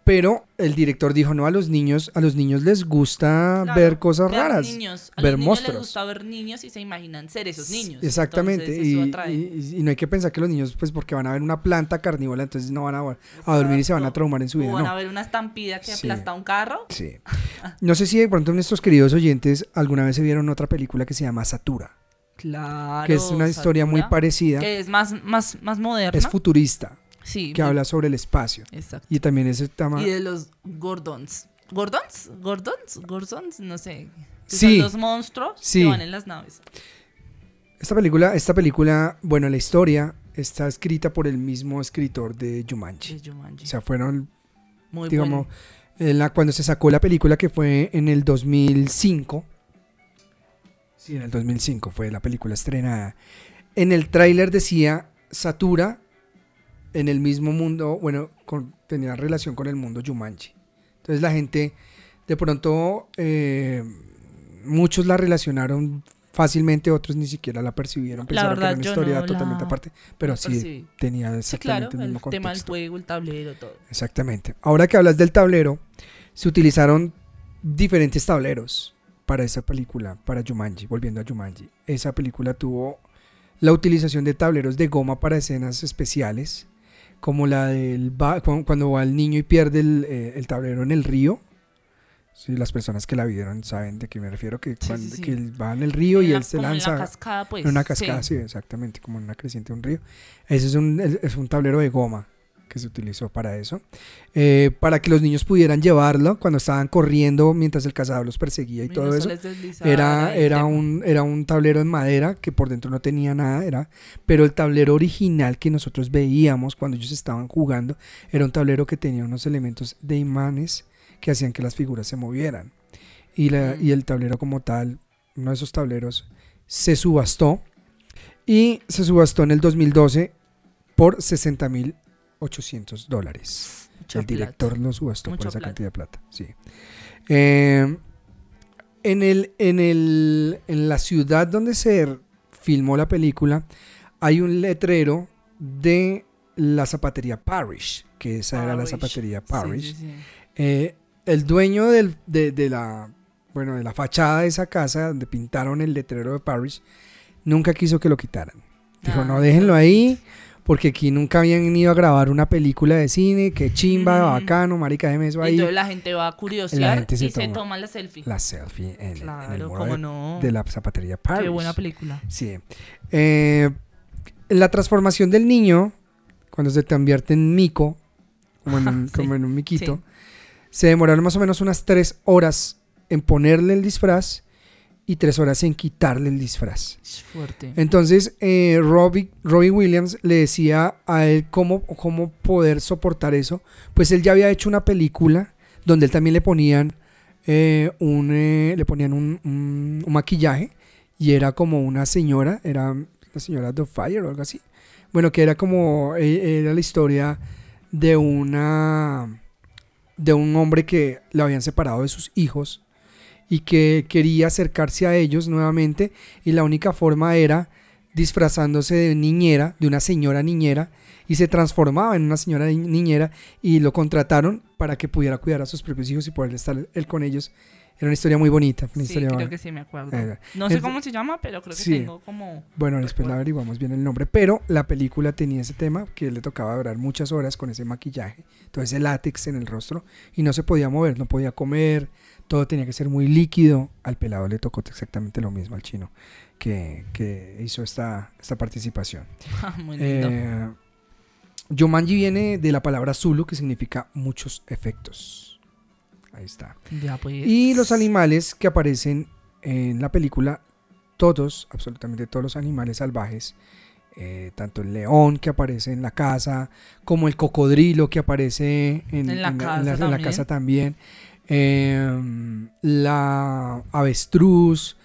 pero el director dijo, no, a los niños les gusta ver cosas raras. A los niños les gusta ver niños y se imaginan ser esos niños. Exactamente. Y no hay que pensar que los niños, pues porque van a ver una planta carnívora, entonces no van a dormir y se van a traumar en su vida. O van a ver una estampida que aplasta un carro. Sí. No sé si de pronto nuestros queridos oyentes alguna vez se vieron otra película que se llama Satura. Claro. Que es una historia muy parecida. Que es más moderna. Es futurista. Sí, que habla sobre el espacio. Exacto. Y también ese tema. Y de los Gordons. ¿Gordons? No sé. Sí. Son los monstruos que van en las naves. Esta película, bueno, la historia está escrita por el mismo escritor de Jumanji. O sea, fueron, muy digamos, cuando se sacó la película que fue en el 2005. Sí, en el 2005 fue la película estrenada. En el tráiler decía Satura. En el mismo mundo, bueno, tenía relación con el mundo Jumanji. Entonces la gente, de pronto, muchos la relacionaron fácilmente, otros ni siquiera la percibieron, pensaron que era una historia totalmente aparte, pero sí tenía exactamente el mismo contexto. El tema del juego, el tablero, todo. Exactamente. Ahora que hablas del tablero, se utilizaron diferentes tableros para esta película, para Jumanji, volviendo a Jumanji, esa película tuvo la utilización de tableros de goma para escenas especiales, como la del cuando va el niño y pierde el tablero en el río. Sí, las personas que la vieron saben de qué me refiero, que, que él va en el río y él se lanza en una cascada, pues, en una cascada, sí, exactamente, como en una creciente de un río. Ese es un tablero de goma que se utilizó para eso, para que los niños pudieran llevarlo cuando estaban corriendo mientras el cazador los perseguía y todo eso. Era un tablero en madera que por dentro no tenía nada, pero el tablero original que nosotros veíamos cuando ellos estaban jugando era un tablero que tenía unos elementos de imanes que hacían que las figuras se movieran, y el tablero como tal, uno de esos tableros, se subastó en el 2012 por $60,800. El director lo subastó por esa cantidad de plata. Sí. En la ciudad donde se filmó la película hay un letrero de la zapatería Parrish, que esa era la zapatería Parrish. Sí, sí, sí. El dueño de la fachada de esa casa donde pintaron el letrero de Parrish nunca quiso que lo quitaran. Dijo, no, déjenlo ahí, porque aquí nunca habían ido a grabar una película de cine, que chimba, bacano, marica, déjeme eso ahí. Entonces la gente va a curiosear y se toma la selfie. La selfie en el muro de la zapatería Parrish. Qué buena película. Sí. La transformación del niño, cuando se te convierte en mico, como en un miquito, se demoraron más o menos unas 3 horas en ponerle el disfraz y 3 horas en quitarle el disfraz. Es fuerte. Entonces, Robbie Williams le decía a él cómo poder soportar eso. Pues él ya había hecho una película donde él también le ponían un maquillaje y era como una señora, era la señora The Fire o algo así. Bueno, que era como, era la historia de un hombre que lo habían separado de sus hijos y que quería acercarse a ellos nuevamente, y la única forma era disfrazándose de niñera, de una señora niñera, y se transformaba en una señora niñera y lo contrataron para que pudiera cuidar a sus propios hijos y poder estar él con ellos. Era una historia muy bonita. Creo que sí me acuerdo. No sé cómo se llama, pero creo que sí. Tengo como... Bueno, después la averiguamos bien el nombre, pero la película tenía ese tema, que le tocaba durar muchas horas con ese maquillaje, todo ese látex en el rostro, y no se podía mover, no podía comer, todo tenía que ser muy líquido. Al pelado le tocó exactamente lo mismo, al chino, que hizo esta participación. Muy lindo. Jumanji viene de la palabra Zulu, que significa muchos efectos. Ahí está. Ya, pues. Y los animales que aparecen en la película, absolutamente todos los animales salvajes, tanto el león que aparece en la casa, como el cocodrilo que aparece en la casa también, la avestruz,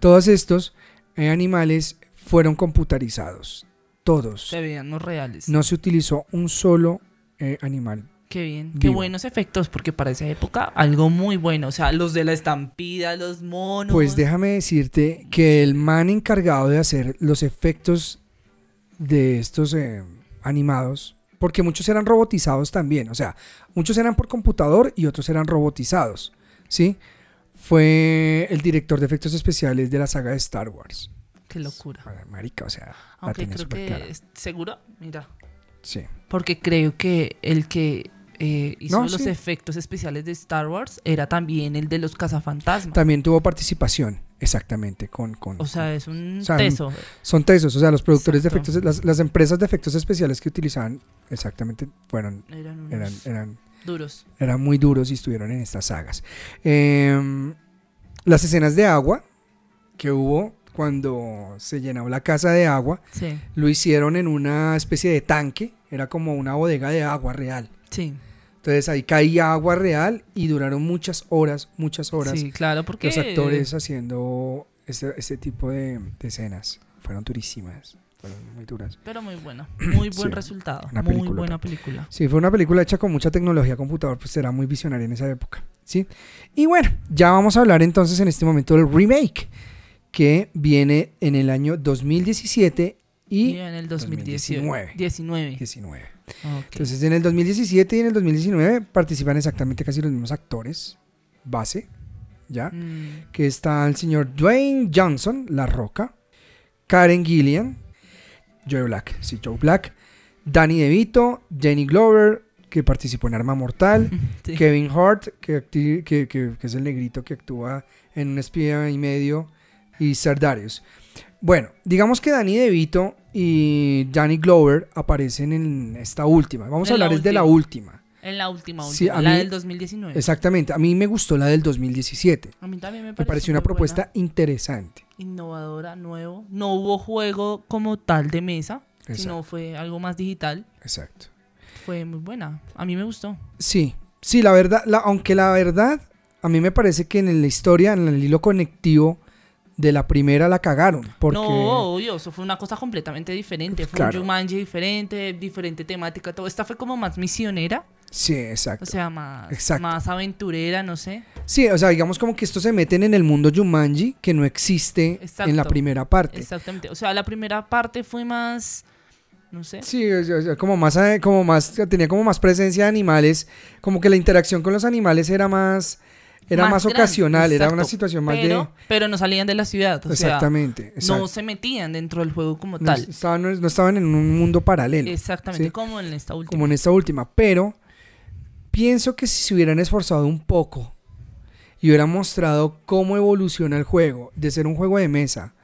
todos estos animales fueron computarizados, todos. Se veían no reales. No se utilizó un solo animal. Qué bien, qué buenos efectos, porque para esa época algo muy bueno, o sea, los de la estampida, los monos. Pues déjame decirte que el man encargado de hacer los efectos de estos animados, porque muchos eran robotizados también, o sea, muchos eran por computador y otros eran robotizados, ¿sí? Fue el director de efectos especiales de la saga de Star Wars. Qué locura. Marica, o sea, aunque la tenía súper clara. ¿Seguro? Mira. Sí. Porque creo que el que... hizo los efectos especiales de Star Wars era también el de los cazafantasmas. También tuvo participación, exactamente, es un teso. Son tesos, o sea, los productores de efectos, las empresas de efectos especiales que utilizaban, exactamente, eran duros. Eran muy duros y estuvieron en estas sagas. Las escenas de agua que hubo cuando se llenó la casa de agua, lo hicieron en una especie de tanque, era como una bodega de agua real. Sí. Entonces ahí caía agua real y duraron muchas horas. Sí, claro, porque... Los actores haciendo este tipo de escenas fueron durísimas, fueron muy duras. Pero muy bueno, muy buen resultado, muy buena película. Sí, fue una película hecha con mucha tecnología computadora, pues era muy visionaria en esa época, ¿sí? Y bueno, ya vamos a hablar entonces en este momento del remake, que viene en el año 2017 y en el 2019. Okay. Entonces en el 2017 y en el 2019 participan exactamente casi los mismos actores base, ¿ya? Que está el señor Dwayne Johnson, La Roca, Karen Gillian, Joe Black, Danny DeVito, Danny Glover, que participó en Arma Mortal, sí. Kevin Hart, que es el negrito que actúa en Un espía y medio, y Sardarius. Bueno, digamos que Danny DeVito y Danny Glover aparecen en esta última. Vamos a hablar es de la última. En la última. Sí, la del 2019. Exactamente, a mí me gustó la del 2017. A mí también me pareció una propuesta buena, interesante. Innovadora, nuevo. No hubo juego como tal de mesa, exacto, sino fue algo más digital. Exacto. Fue muy buena, a mí me gustó. Sí, la verdad, aunque la verdad, a mí me parece que en la historia, en el hilo conectivo de la primera la cagaron. Porque... No, obvio, eso fue una cosa completamente diferente. Fue claro, un Jumanji diferente temática, todo. Esta fue como más misionera. Sí, exacto. O sea, más aventurera, no sé. Sí, o sea, digamos como que estos se meten en el mundo Jumanji que no existe, exacto, en la primera parte. Exactamente, o sea, la primera parte fue más... No sé. Sí, como más, tenía como más presencia de animales, como que la interacción con los animales era más ocasional, exacto, era una situación más de... Pero no salían de la ciudad, o exactamente, sea, exacto, no se metían dentro del juego como tal. No estaban en un mundo paralelo. Exactamente, ¿sí? Como en esta última, pero pienso que si se hubieran esforzado un poco y hubieran mostrado cómo evoluciona el juego, de ser un juego de mesa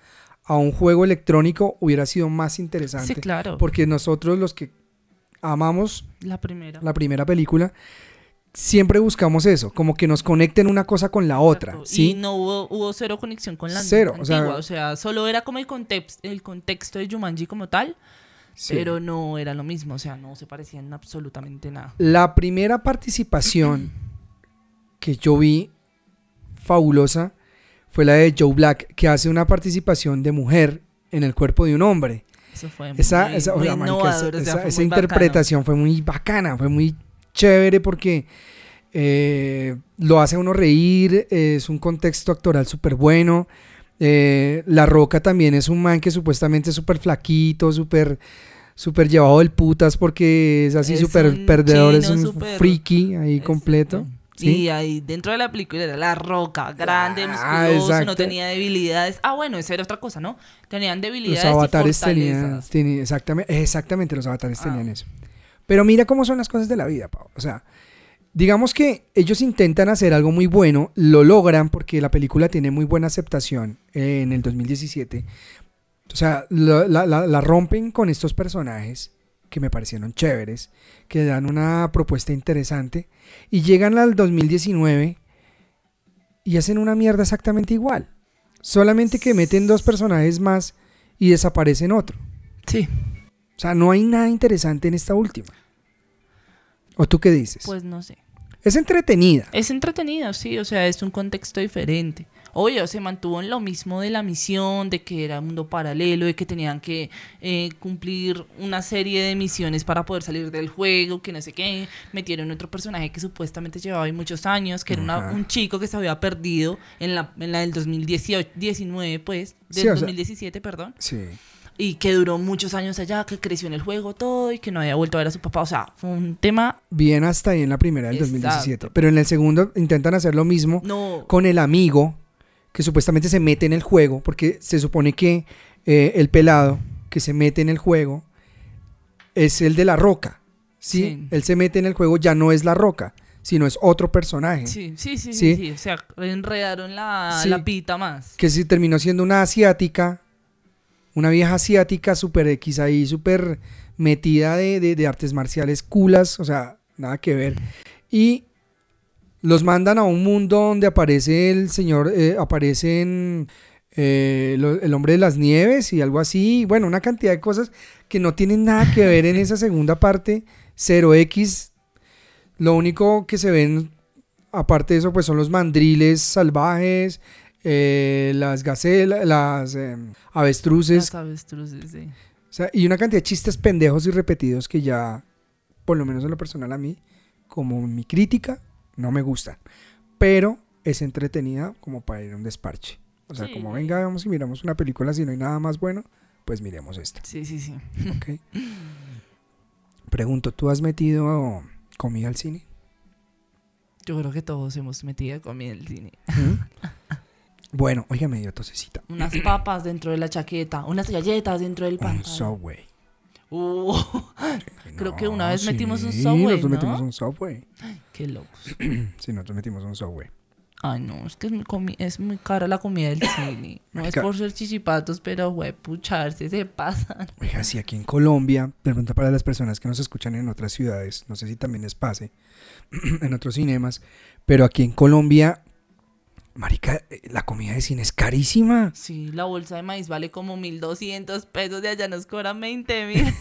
a un juego electrónico, hubiera sido más interesante. Sí, claro. Porque nosotros, los que amamos la primera película, siempre buscamos eso, como que nos conecten una cosa con la otra, ¿sí? Y no hubo cero conexión con la antigua, o sea, solo era como el contexto de Jumanji como tal, sí, pero no era lo mismo, o sea, no se parecían absolutamente nada. La primera participación que yo vi fabulosa fue la de Joe Black, que hace una participación de mujer en el cuerpo de un hombre. Eso fue esa interpretación fue muy bacana, fue muy chévere porque lo hace a uno reír, es un contexto actoral súper bueno. La Roca también es un man que supuestamente es súper flaquito, súper llevado del putas porque es así súper perdedor, es un friki ahí completo. ¿Sí? Y ahí dentro de la película era La Roca, grande, musculoso, exacto, no tenía debilidades. Ah, bueno, esa era otra cosa, ¿no? Tenían debilidades. Los avatares tenían exactamente, los avatares tenían eso. Pero mira cómo son las cosas de la vida, Pau. O sea, digamos que ellos intentan hacer algo muy bueno, lo logran porque la película tiene muy buena aceptación en el 2017. O sea, la rompen con estos personajes que me parecieron chéveres, que dan una propuesta interesante, y llegan al 2019 y hacen una mierda exactamente igual, solamente que meten dos personajes más y desaparecen otro. Sí. O sea, no hay nada interesante en esta última. ¿O tú qué dices? Pues no sé. Es entretenida. Es entretenida, sí, o sea, es un contexto diferente. Obvio, se mantuvo en lo mismo de la misión, de que era un mundo paralelo, de que tenían que cumplir una serie de misiones para poder salir del juego, que no sé qué. Metieron otro personaje que supuestamente llevaba ahí muchos años, que era un chico que se había perdido en la del 2019, pues, del 2017, perdón. Sí. Y que duró muchos años allá, que creció en el juego todo y que no había vuelto a ver a su papá. O sea, fue un tema... Bien hasta ahí en la primera del 2017. Pero en el segundo intentan hacer lo mismo con el amigo que supuestamente se mete en el juego, porque se supone que el pelado que se mete en el juego es el de La Roca, ¿sí? Sí. Él se mete en el juego, ya no es La Roca, sino es otro personaje. Sí. O sea, enredaron la pita más. Que sí, terminó siendo una asiática, una vieja asiática súper X ahí, súper metida de artes marciales culas, o sea, nada que ver. Y... los mandan a un mundo donde aparece el señor, el hombre de las nieves y algo así. Bueno, una cantidad de cosas que no tienen nada que ver en esa segunda parte, 0X. Lo único que se ven, aparte de eso, pues son los mandriles salvajes, las gacelas, las avestruces. Las avestruces, sí. O sea, y una cantidad de chistes pendejos y repetidos que ya, por lo menos en lo personal a mí, como mi crítica, no me gustan, pero es entretenida como para ir a un desparche. O sea, sí, como venga, vamos y miramos una película, si no hay nada más bueno, pues miremos esta. Sí. Okay. Pregunto, ¿tú has metido comida al cine? Yo creo que todos hemos metido comida en el cine. Bueno, oiga, me dio tosecita. Unas papas dentro de la chaqueta, unas galletas dentro del pan. Un Subway. Creo que una vez metimos un Subway, ¿no? Sí, nosotros metimos un Subway. Ay, qué locos. Sí, nosotros metimos un Subway. Ay, no, es que es muy cara la comida del cine. No es por ser chichipatos, pero, güey, pucharse, se pasan. Oiga, sí, aquí en Colombia, pregunta para las personas que nos escuchan en otras ciudades, no sé si también les pase, en otros cinemas, pero aquí en Colombia, marica, la comida de cine es carísima. Sí, la bolsa de maíz vale como 1.200 pesos, de allá nos cobran 20.000.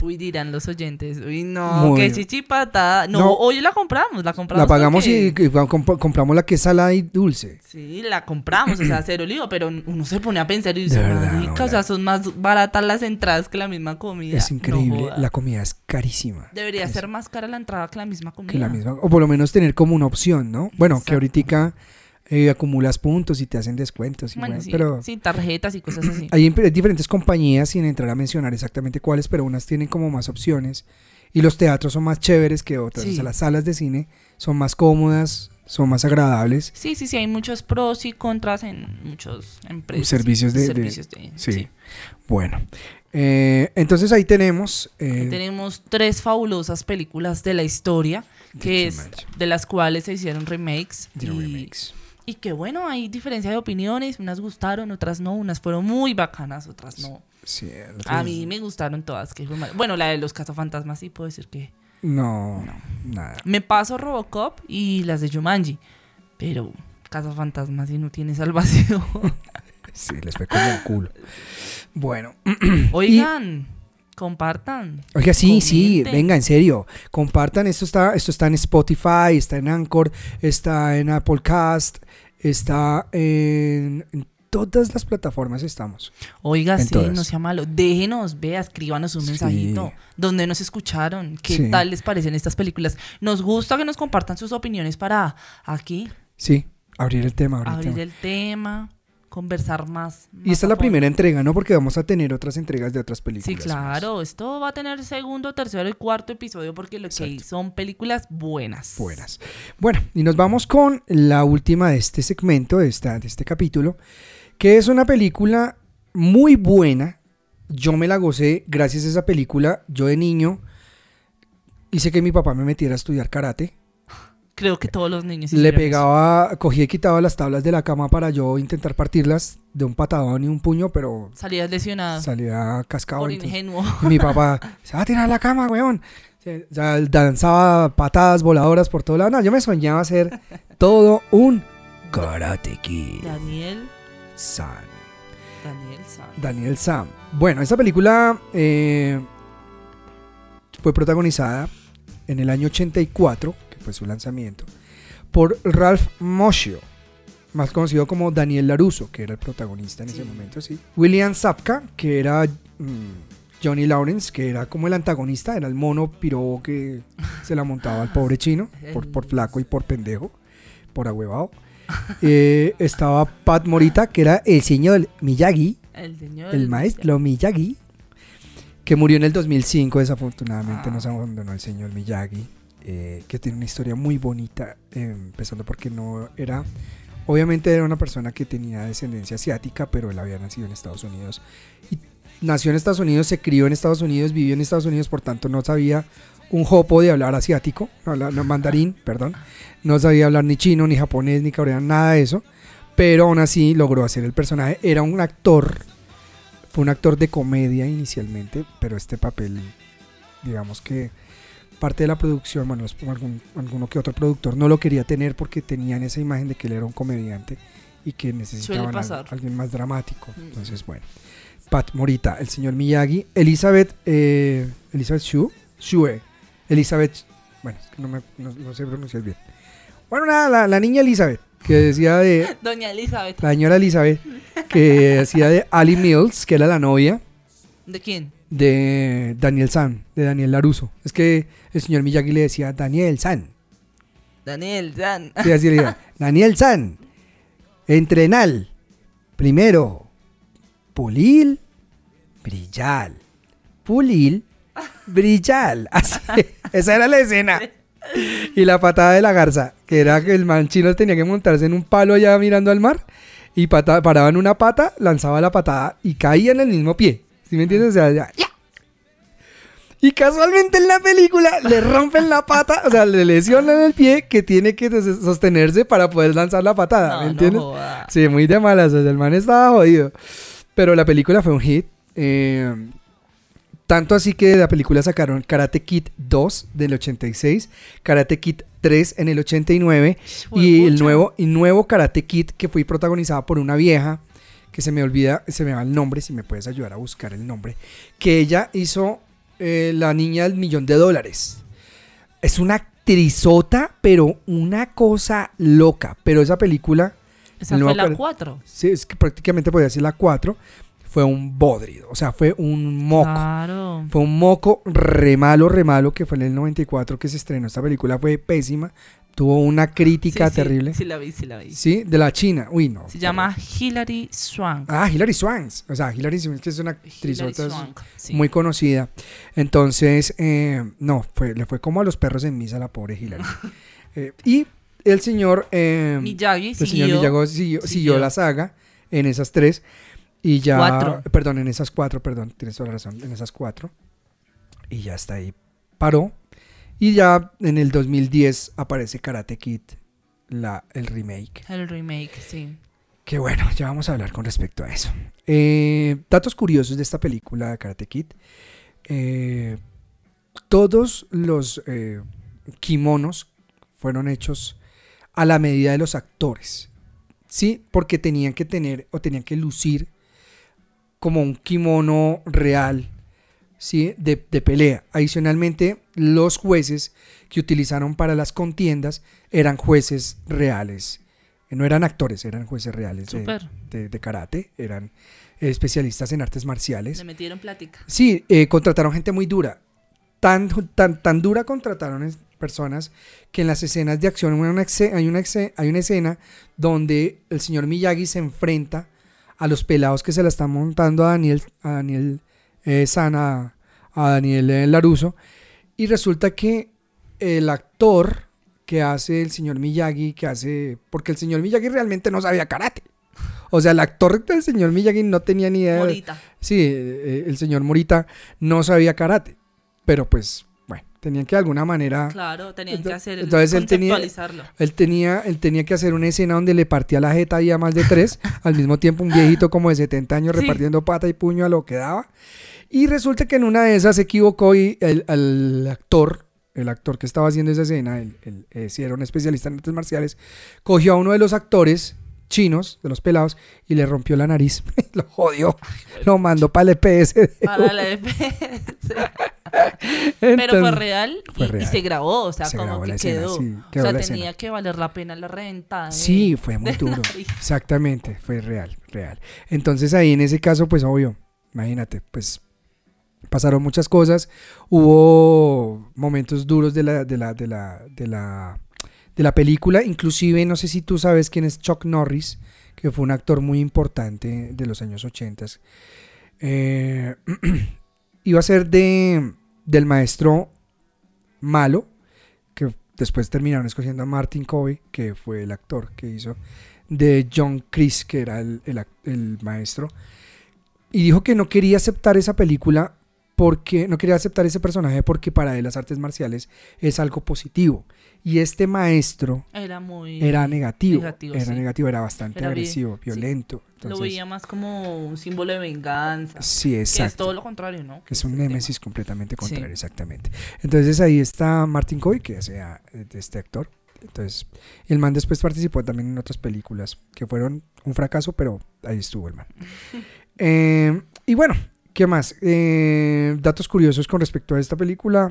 Uy, dirán los oyentes, uy, no, muy qué chichipatada. No, no, hoy la compramos. La pagamos porque... y compramos la que es salada y dulce. Sí, la compramos, o sea, cero lío, pero uno se pone a pensar y dice, marica, o sea, son más baratas las entradas que la misma comida. Es increíble, no, la comida es carísima. Debería ser más cara la entrada que la misma comida. O por lo menos tener como una opción, ¿no? Bueno, exacto, que ahorita... acumulas puntos y te hacen descuentos. Bueno, sí, pero sí, tarjetas y cosas así. Hay diferentes compañías, sin entrar a mencionar exactamente cuáles, pero unas tienen como más opciones y los teatros son más chéveres que otras. Sí. O sea, las salas de cine son más cómodas, son más agradables. Sí, sí, sí, hay muchos pros y contras en muchos empresas. Servicios de sí. Sí. Bueno, entonces ahí tenemos... tenemos tres fabulosas películas de la historia, que es de las cuales se hicieron remakes. Y que bueno, hay diferencia de opiniones, unas gustaron, otras no, unas fueron muy bacanas, otras no. Sí, a mí me gustaron todas. Que bueno, la de los cazafantasmas sí puedo decir que... No, nada. Me paso Robocop y las de Jumanji, pero cazafantasmas sí no tiene salvación. Sí, les fue como el culo. Bueno. Oigan... compartan. Oiga, sí, comenten. Sí, venga, en serio, compartan, esto está en Spotify, está en Anchor, está en Apple Cast, está en todas las plataformas estamos. Oiga, en sí, todas. No sea malo, déjenos, escríbanos un mensajito, donde nos escucharon, qué tal les parecen estas películas, nos gusta que nos compartan sus opiniones para aquí. Sí, abrir el tema. Conversar más. Y esta es la primera entrega, ¿no? Porque vamos a tener otras entregas de otras películas. Sí, claro. Más. Esto va a tener segundo, tercero y cuarto episodio porque lo que son películas buenas. Buenas. Bueno, y nos vamos con la última de este segmento, de este capítulo, que es una película muy buena. Yo me la gocé gracias a esa película. Yo de niño hice que mi papá me metiera a estudiar karate. Creo que todos los niños... Le pegaba, cogía y quitaba las tablas de la cama para yo intentar partirlas de un patadón y un puño, pero... Salías lesionado. Salía cascado. Por ingenuo. Mi papá, se va a tirar a la cama, weón. Ya danzaba patadas voladoras por todo lado. No, yo me soñaba hacer todo un Karate Kid. Daniel Sam. Bueno, esta película fue protagonizada en el año 84... fue su lanzamiento, por Ralph Macchio, más conocido como Daniel LaRusso, que era el protagonista en ese momento, sí. William Zabka, que era Johnny Lawrence, que era como el antagonista, era el mono pirobo que se la montaba al pobre chino, por flaco y por pendejo, por ahuevado. Estaba Pat Morita, que era el señor Miyagi, el maestro Miyagi, que murió en el 2005, desafortunadamente nos abandonó el señor Miyagi. Que tiene una historia muy bonita, empezando porque obviamente era una persona que tenía descendencia asiática, pero él había nacido en Estados Unidos, y nació en Estados Unidos, se crió en Estados Unidos, vivió en Estados Unidos, por tanto no sabía un jopo de hablar asiático, mandarín, perdón, no sabía hablar ni chino, ni japonés, ni coreano, nada de eso, pero aún así logró hacer el personaje. Era un actor, fue un actor de comedia inicialmente, pero este papel, digamos que parte de la producción, bueno, alguno que otro productor no lo quería tener porque tenían esa imagen de que él era un comediante y que necesitaban alguien más dramático. Entonces, bueno, Pat Morita, el señor Miyagi, Elizabeth Shue, bueno, es que no sé pronunciar bien. Bueno, nada, la niña Elizabeth, que decía de... Doña Elizabeth. La señora Elizabeth, que hacía de Allie Mills, que era la novia. ¿De quién? De Daniel San, de Daniel LaRusso. Es que el señor Miyagi le decía Daniel San. Sí, así le decía. Daniel San, entrenal. Primero, Pulil, brillal. Así, esa era la escena. Y la patada de la garza, que era que el man chino tenía que montarse en un palo allá mirando al mar y paraba en una pata, lanzaba la patada y caía en el mismo pie. ¿Sí me entiendes? O sea, ya. Y casualmente en la película le rompen la pata, o sea, le lesionan el pie que tiene que sostenerse para poder lanzar la patada, ¿me entiendes? No, sí, muy de malas, o sea, el man estaba jodido. Pero la película fue un hit. Tanto así que de la película sacaron Karate Kid 2 del 86, Karate Kid 3 en el 89 y el nuevo Karate Kid, que fue protagonizada por una vieja que se me va el nombre, si me puedes ayudar a buscar el nombre, que ella hizo la niña del $1,000,000. Es una actrizota, pero una cosa loca. Pero esa película... Esa fue la 4. Sí, es que prácticamente podría ser la 4. Fue un bodrido, o sea, fue un moco. Claro. Fue un moco re malo, que fue en el 94 que se estrenó. Esta película fue pésima, tuvo una crítica terrible. Sí, la vi. Sí, de la China, uy, no. Se llama Hillary Swank. Ah, Hillary Swank, o sea, Hillary Swank, que es una actriz muy conocida. Entonces, no, le fue como a los perros en misa la pobre Hillary. Y el señor... Miyagi siguió la saga en esas tres. Y ya... En esas cuatro, tienes toda la razón, en esas cuatro. Y ya hasta ahí paró. Y ya en el 2010 aparece Karate Kid, el remake. El remake, sí. Que bueno, ya vamos a hablar con respecto a eso. Datos curiosos de esta película de Karate Kid. Todos los kimonos fueron hechos a la medida de los actores. Sí, porque tenían que tener o tenían que lucir como un kimono real, ¿sí? de pelea. Adicionalmente, los jueces que utilizaron para las contiendas eran jueces reales. No eran actores, eran jueces reales de karate. Eran especialistas en artes marciales. Le metieron plática. Sí, contrataron gente muy dura. Tan dura contrataron personas que en las escenas de acción hay una escena donde el señor Miyagi se enfrenta a los pelados que se la están montando a Daniel Laruso, y resulta que el actor que hace el señor Miyagi, porque el señor Miyagi realmente no sabía karate, o sea, el actor del señor Miyagi no tenía ni idea. Morita. Sí, el señor Morita no sabía karate, pero pues bueno, tenían que de alguna manera... Claro, tenían que hacer... Entonces él tenía que hacer una escena donde le partía la jeta ahí a más de 3, al mismo tiempo un viejito como de 70 años repartiendo pata y puño a lo que daba. Y resulta que en una de esas se equivocó y el actor que estaba haciendo esa escena, si era un especialista en artes marciales, cogió a uno de los actores chinos, de los pelados, y le rompió la nariz. Lo jodió. Lo mandó para el EPS. Para la EPS. Entonces, pero fue real. Y se grabó, o sea, se como que quedó. Escena, sí, quedó. O sea, tenía que valer la pena la renta. Sí, fue muy duro. Nariz. Exactamente, fue real. Entonces ahí en ese caso, pues obvio, imagínate, pues pasaron muchas cosas. Hubo momentos duros de la película. Inclusive, no sé si tú sabes quién es Chuck Norris, que fue un actor muy importante de los años 80. Iba a ser del maestro malo, que después terminaron escogiendo a Martin Covey, que fue el actor que hizo de John Kreese, que era el maestro, y dijo que no quería aceptar esa película, porque no quería aceptar ese personaje, porque para él las artes marciales es algo positivo, y este maestro era negativo, era bastante agresivo, violento. Sí. Entonces, lo veía más como un símbolo de venganza. Sí, exacto. Que es todo lo contrario, ¿no? Es un némesis completamente contrario, exactamente. Entonces ahí está Martin Covey, que hace este actor. Entonces, el man después participó también en otras películas que fueron un fracaso, pero ahí estuvo el man. Y bueno, ¿qué más? Datos curiosos con respecto a esta película.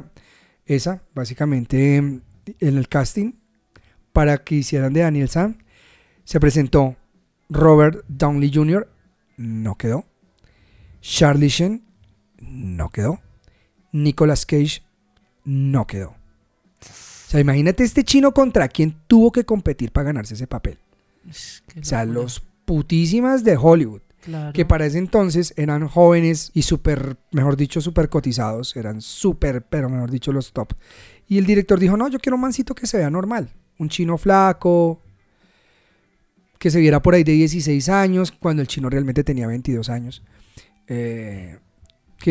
Esa, básicamente, en el casting para que hicieran de Daniel San, se presentó Robert Downey Jr., no quedó. Charlie Sheen, no quedó. Nicolas Cage, no quedó. O sea, imagínate este chino contra quien tuvo que competir para ganarse ese papel. O sea, los putísimas de Hollywood. claro, que para ese entonces eran jóvenes y súper, mejor dicho, súper cotizados, eran súper, pero mejor dicho, los top. Y el director dijo, no, yo quiero un mancito que se vea normal, un chino flaco, que se viera por ahí de 16 años, cuando el chino realmente tenía 22 años, que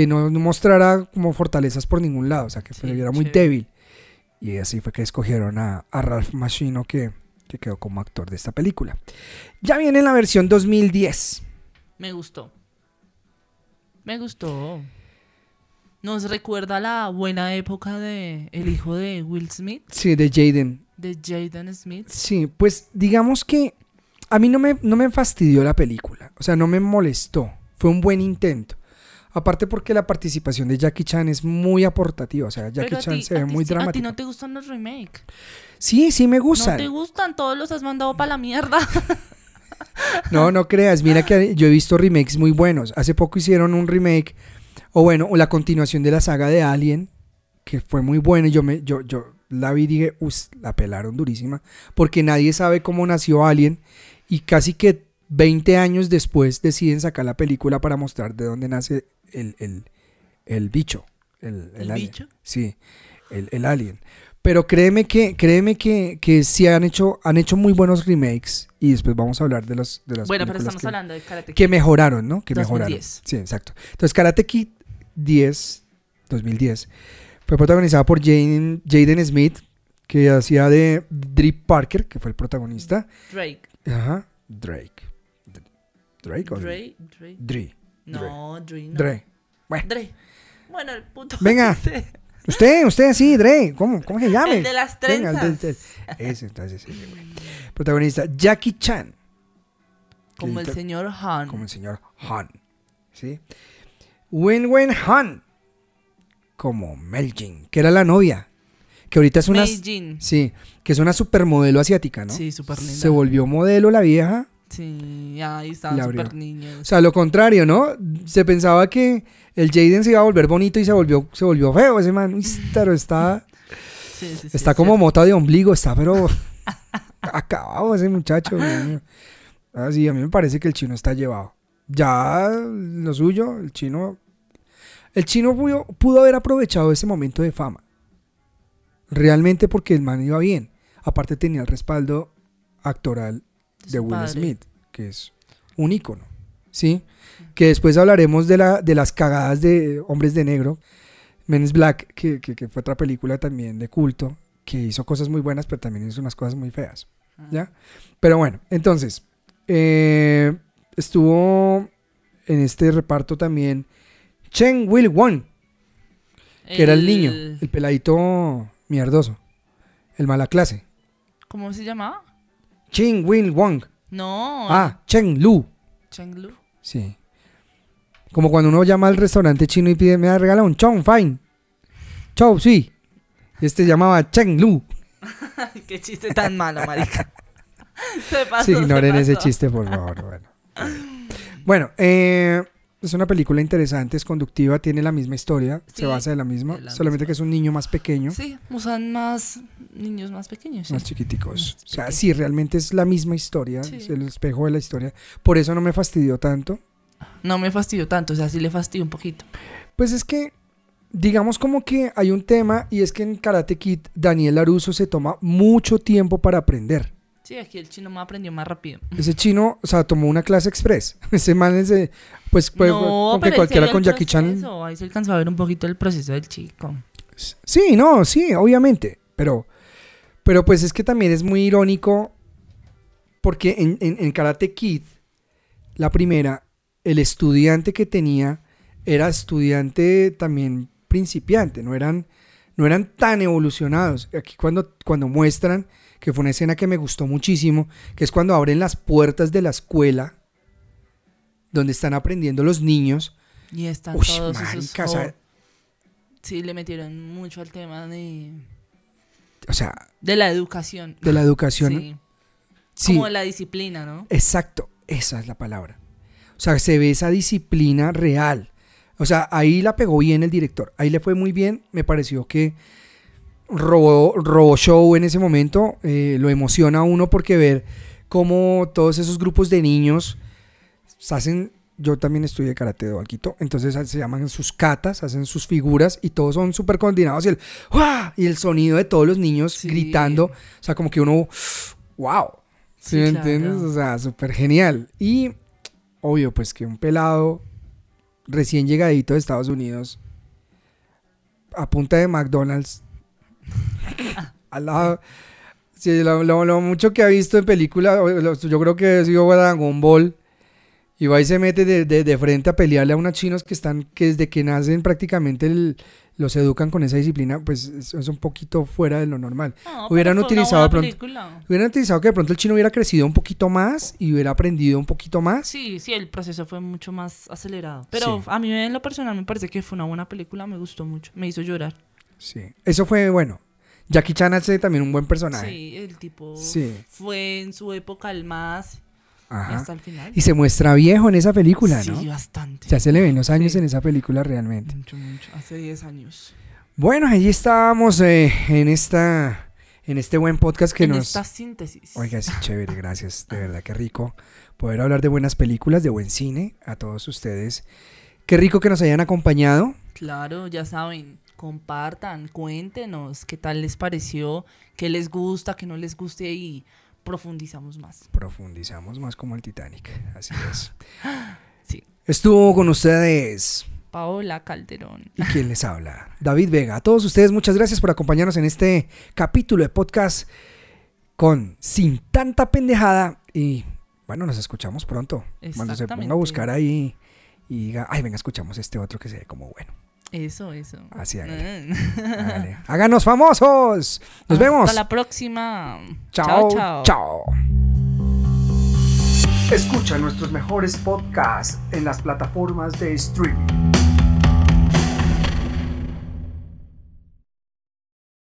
no mostrara como fortalezas por ningún lado, o sea, que se viera muy débil. Y así fue que escogieron a Ralph Macchio, que quedó como actor de esta película. Ya viene la versión 2010. Me gustó. Nos recuerda la buena época de el hijo de Will Smith. Sí, de Jaden. De Jaden Smith. Sí, pues digamos que a mí no me fastidió la película. O sea, no me molestó. Fue un buen intento. Aparte porque la participación de Jackie Chan es muy aportativa. O sea, Jackie Chan se ve muy dramático. ¿A ti no te gustan los remakes? Sí, sí me gustan. ¿No te gustan? Todos los has mandado para la mierda. No creas. Mira que yo he visto remakes muy buenos. Hace poco hicieron un remake, o la continuación de la saga de Alien, que fue muy buena. Yo la vi y dije, la pelaron durísima. Porque nadie sabe cómo nació Alien. Y casi que 20 años después deciden sacar la película para mostrar de dónde nace el bicho. ¿El alien? ¿Bicho? Sí, el alien. Pero créeme que sí han hecho muy buenos remakes. Y después vamos a hablar de las pero estamos hablando de Karate Kid. Que mejoraron, ¿no? Que 2010. Mejoraron. Sí, exacto. Entonces, Karate Kid 2010, fue protagonizada por Jaden Smith, que hacía de Rick Parker, que fue el protagonista. Drake. Ajá, Drake. Dre. Bueno. Dre. Bueno, el puto. Venga. Usted, sí, Dre. ¿Cómo se llama? El de las trenzas. Venga, ese, entonces, ese, güey. Protagonista, Jackie Chan. Como el señor Han. ¿Sí? Wen Han. Como Meljin, que era la novia. Que ahorita es una. Meljin. Sí, que es una supermodelo asiática, ¿no? Sí, super linda. Se volvió modelo la vieja. Sí, ahí estaban súper niños. O sea, lo contrario, ¿no? Se pensaba que el Jaden se iba a volver bonito y se volvió feo ese man. Pero está. Sí, está como mota de ombligo, está, pero. Acabado ese muchacho. Así, a mí me parece que el chino está llevado. Ya lo suyo, el chino. El chino pudo haber aprovechado ese momento de fama. Realmente, porque el man iba bien. Aparte, tenía el respaldo actoral de Will Smith, que es un ícono, ¿sí? Que después hablaremos de las cagadas de Hombres de Negro, Men in Black, que fue otra película también de culto, que hizo cosas muy buenas, pero también hizo unas cosas muy feas, ¿ya? Pero bueno, entonces, estuvo en este reparto también Chen Will-won, que era el niño, el peladito mierdoso, el mala clase. ¿Cómo se llamaba? Chen Will-won. No. Ah, Chen Lu. Sí. Como cuando uno llama al restaurante chino y pide, me regala un chong fine. Chau, sí. Este llamaba Chen Lu. Qué chiste tan malo, marica. Se pasó. Sí, ignoren ese chiste, por favor. Bueno, es una película interesante, es conductiva, tiene la misma historia, sí, se basa en la misma, solamente que es un niño más pequeño. Sí, usan más niños más pequeños. Sí. Más chiquiticos. Más pequeños. O sea, sí, realmente es la misma historia, sí. Es el espejo de la historia. Por eso no me fastidió tanto. O sea, sí le fastidió un poquito. Pues es que, digamos como que hay un tema, y es que en Karate Kid, Daniel LaRusso se toma mucho tiempo para aprender. Sí, aquí el chino me aprendió más rápido. Ese chino, o sea, tomó una clase express. Ese man es de, pero cualquiera con Jackie Chan. Ahí se alcanzó a ver un poquito el proceso del chico. Sí, no, sí, obviamente. Pero pues es que también es muy irónico porque en Karate Kid, la primera, el estudiante que tenía era estudiante también principiante. No eran tan evolucionados. Aquí cuando muestran, que fue una escena que me gustó muchísimo, que es cuando abren las puertas de la escuela donde están aprendiendo los niños. Y están todos marica, esos... Sí, le metieron mucho al tema de... O sea... De la educación. De la educación. Sí. Sí. Como de la disciplina, ¿no? Exacto, esa es la palabra. O sea, se ve esa disciplina real. O sea, ahí la pegó bien el director. Ahí le fue muy bien. Me pareció que... Robo show en ese momento, lo emociona a uno porque ver cómo todos esos grupos de niños hacen yo también estudié karate de Balquito, entonces se llaman sus katas, hacen sus figuras y todos son súper coordinados y el ¡uah! Y el sonido de todos los niños sí. gritando, o sea, como que uno ¡wow! ¿Sí me entiendes? O sea, súper genial. Y obvio, pues que un pelado recién llegadito de Estados Unidos a punta de McDonald's al lado. Sí, lo mucho que ha visto en película, yo creo que ha sido Dragon Ball, y va y se mete de frente a pelearle a unos chinos que están, que desde que nacen prácticamente los educan con esa disciplina, pues es un poquito fuera de lo normal. No, hubieran utilizado de pronto, película. Hubieran utilizado que de pronto el chino hubiera crecido un poquito más y hubiera aprendido un poquito más. Sí, sí, el proceso fue mucho más acelerado. Pero sí. A mí en lo personal me parece que fue una buena película, me gustó mucho, me hizo llorar. Sí, eso fue bueno. Jackie Chan hace también un buen personaje. Sí, el tipo fue en su época el más. Ajá. Hasta el final. Y se muestra viejo en esa película, ¿no? Sí, bastante. Ya se le ven los años en esa película realmente. Mucho, mucho. Hace 10 años. Bueno, allí estábamos en este buen podcast que en esta síntesis. Oiga, sí, chévere, gracias. De verdad, qué rico poder hablar de buenas películas, de buen cine a todos ustedes. Qué rico que nos hayan acompañado. Claro, ya saben. Compartan, cuéntenos qué tal les pareció, qué les gusta, qué no les guste y profundizamos más. Profundizamos más como el Titanic, así es. Sí. Estuvo con ustedes Paola Calderón. ¿Y quién les habla? David Vega. A todos ustedes muchas gracias por acompañarnos en este capítulo de podcast con Sin Tanta Pendejada y bueno, nos escuchamos pronto. Cuando se ponga a buscar ahí y diga, ay, venga, escuchamos este otro que se ve como bueno. Eso. Así, hágale. ¡Háganos famosos! ¡Nos vemos! Hasta la próxima. Chao. Escucha nuestros mejores podcasts en las plataformas de streaming.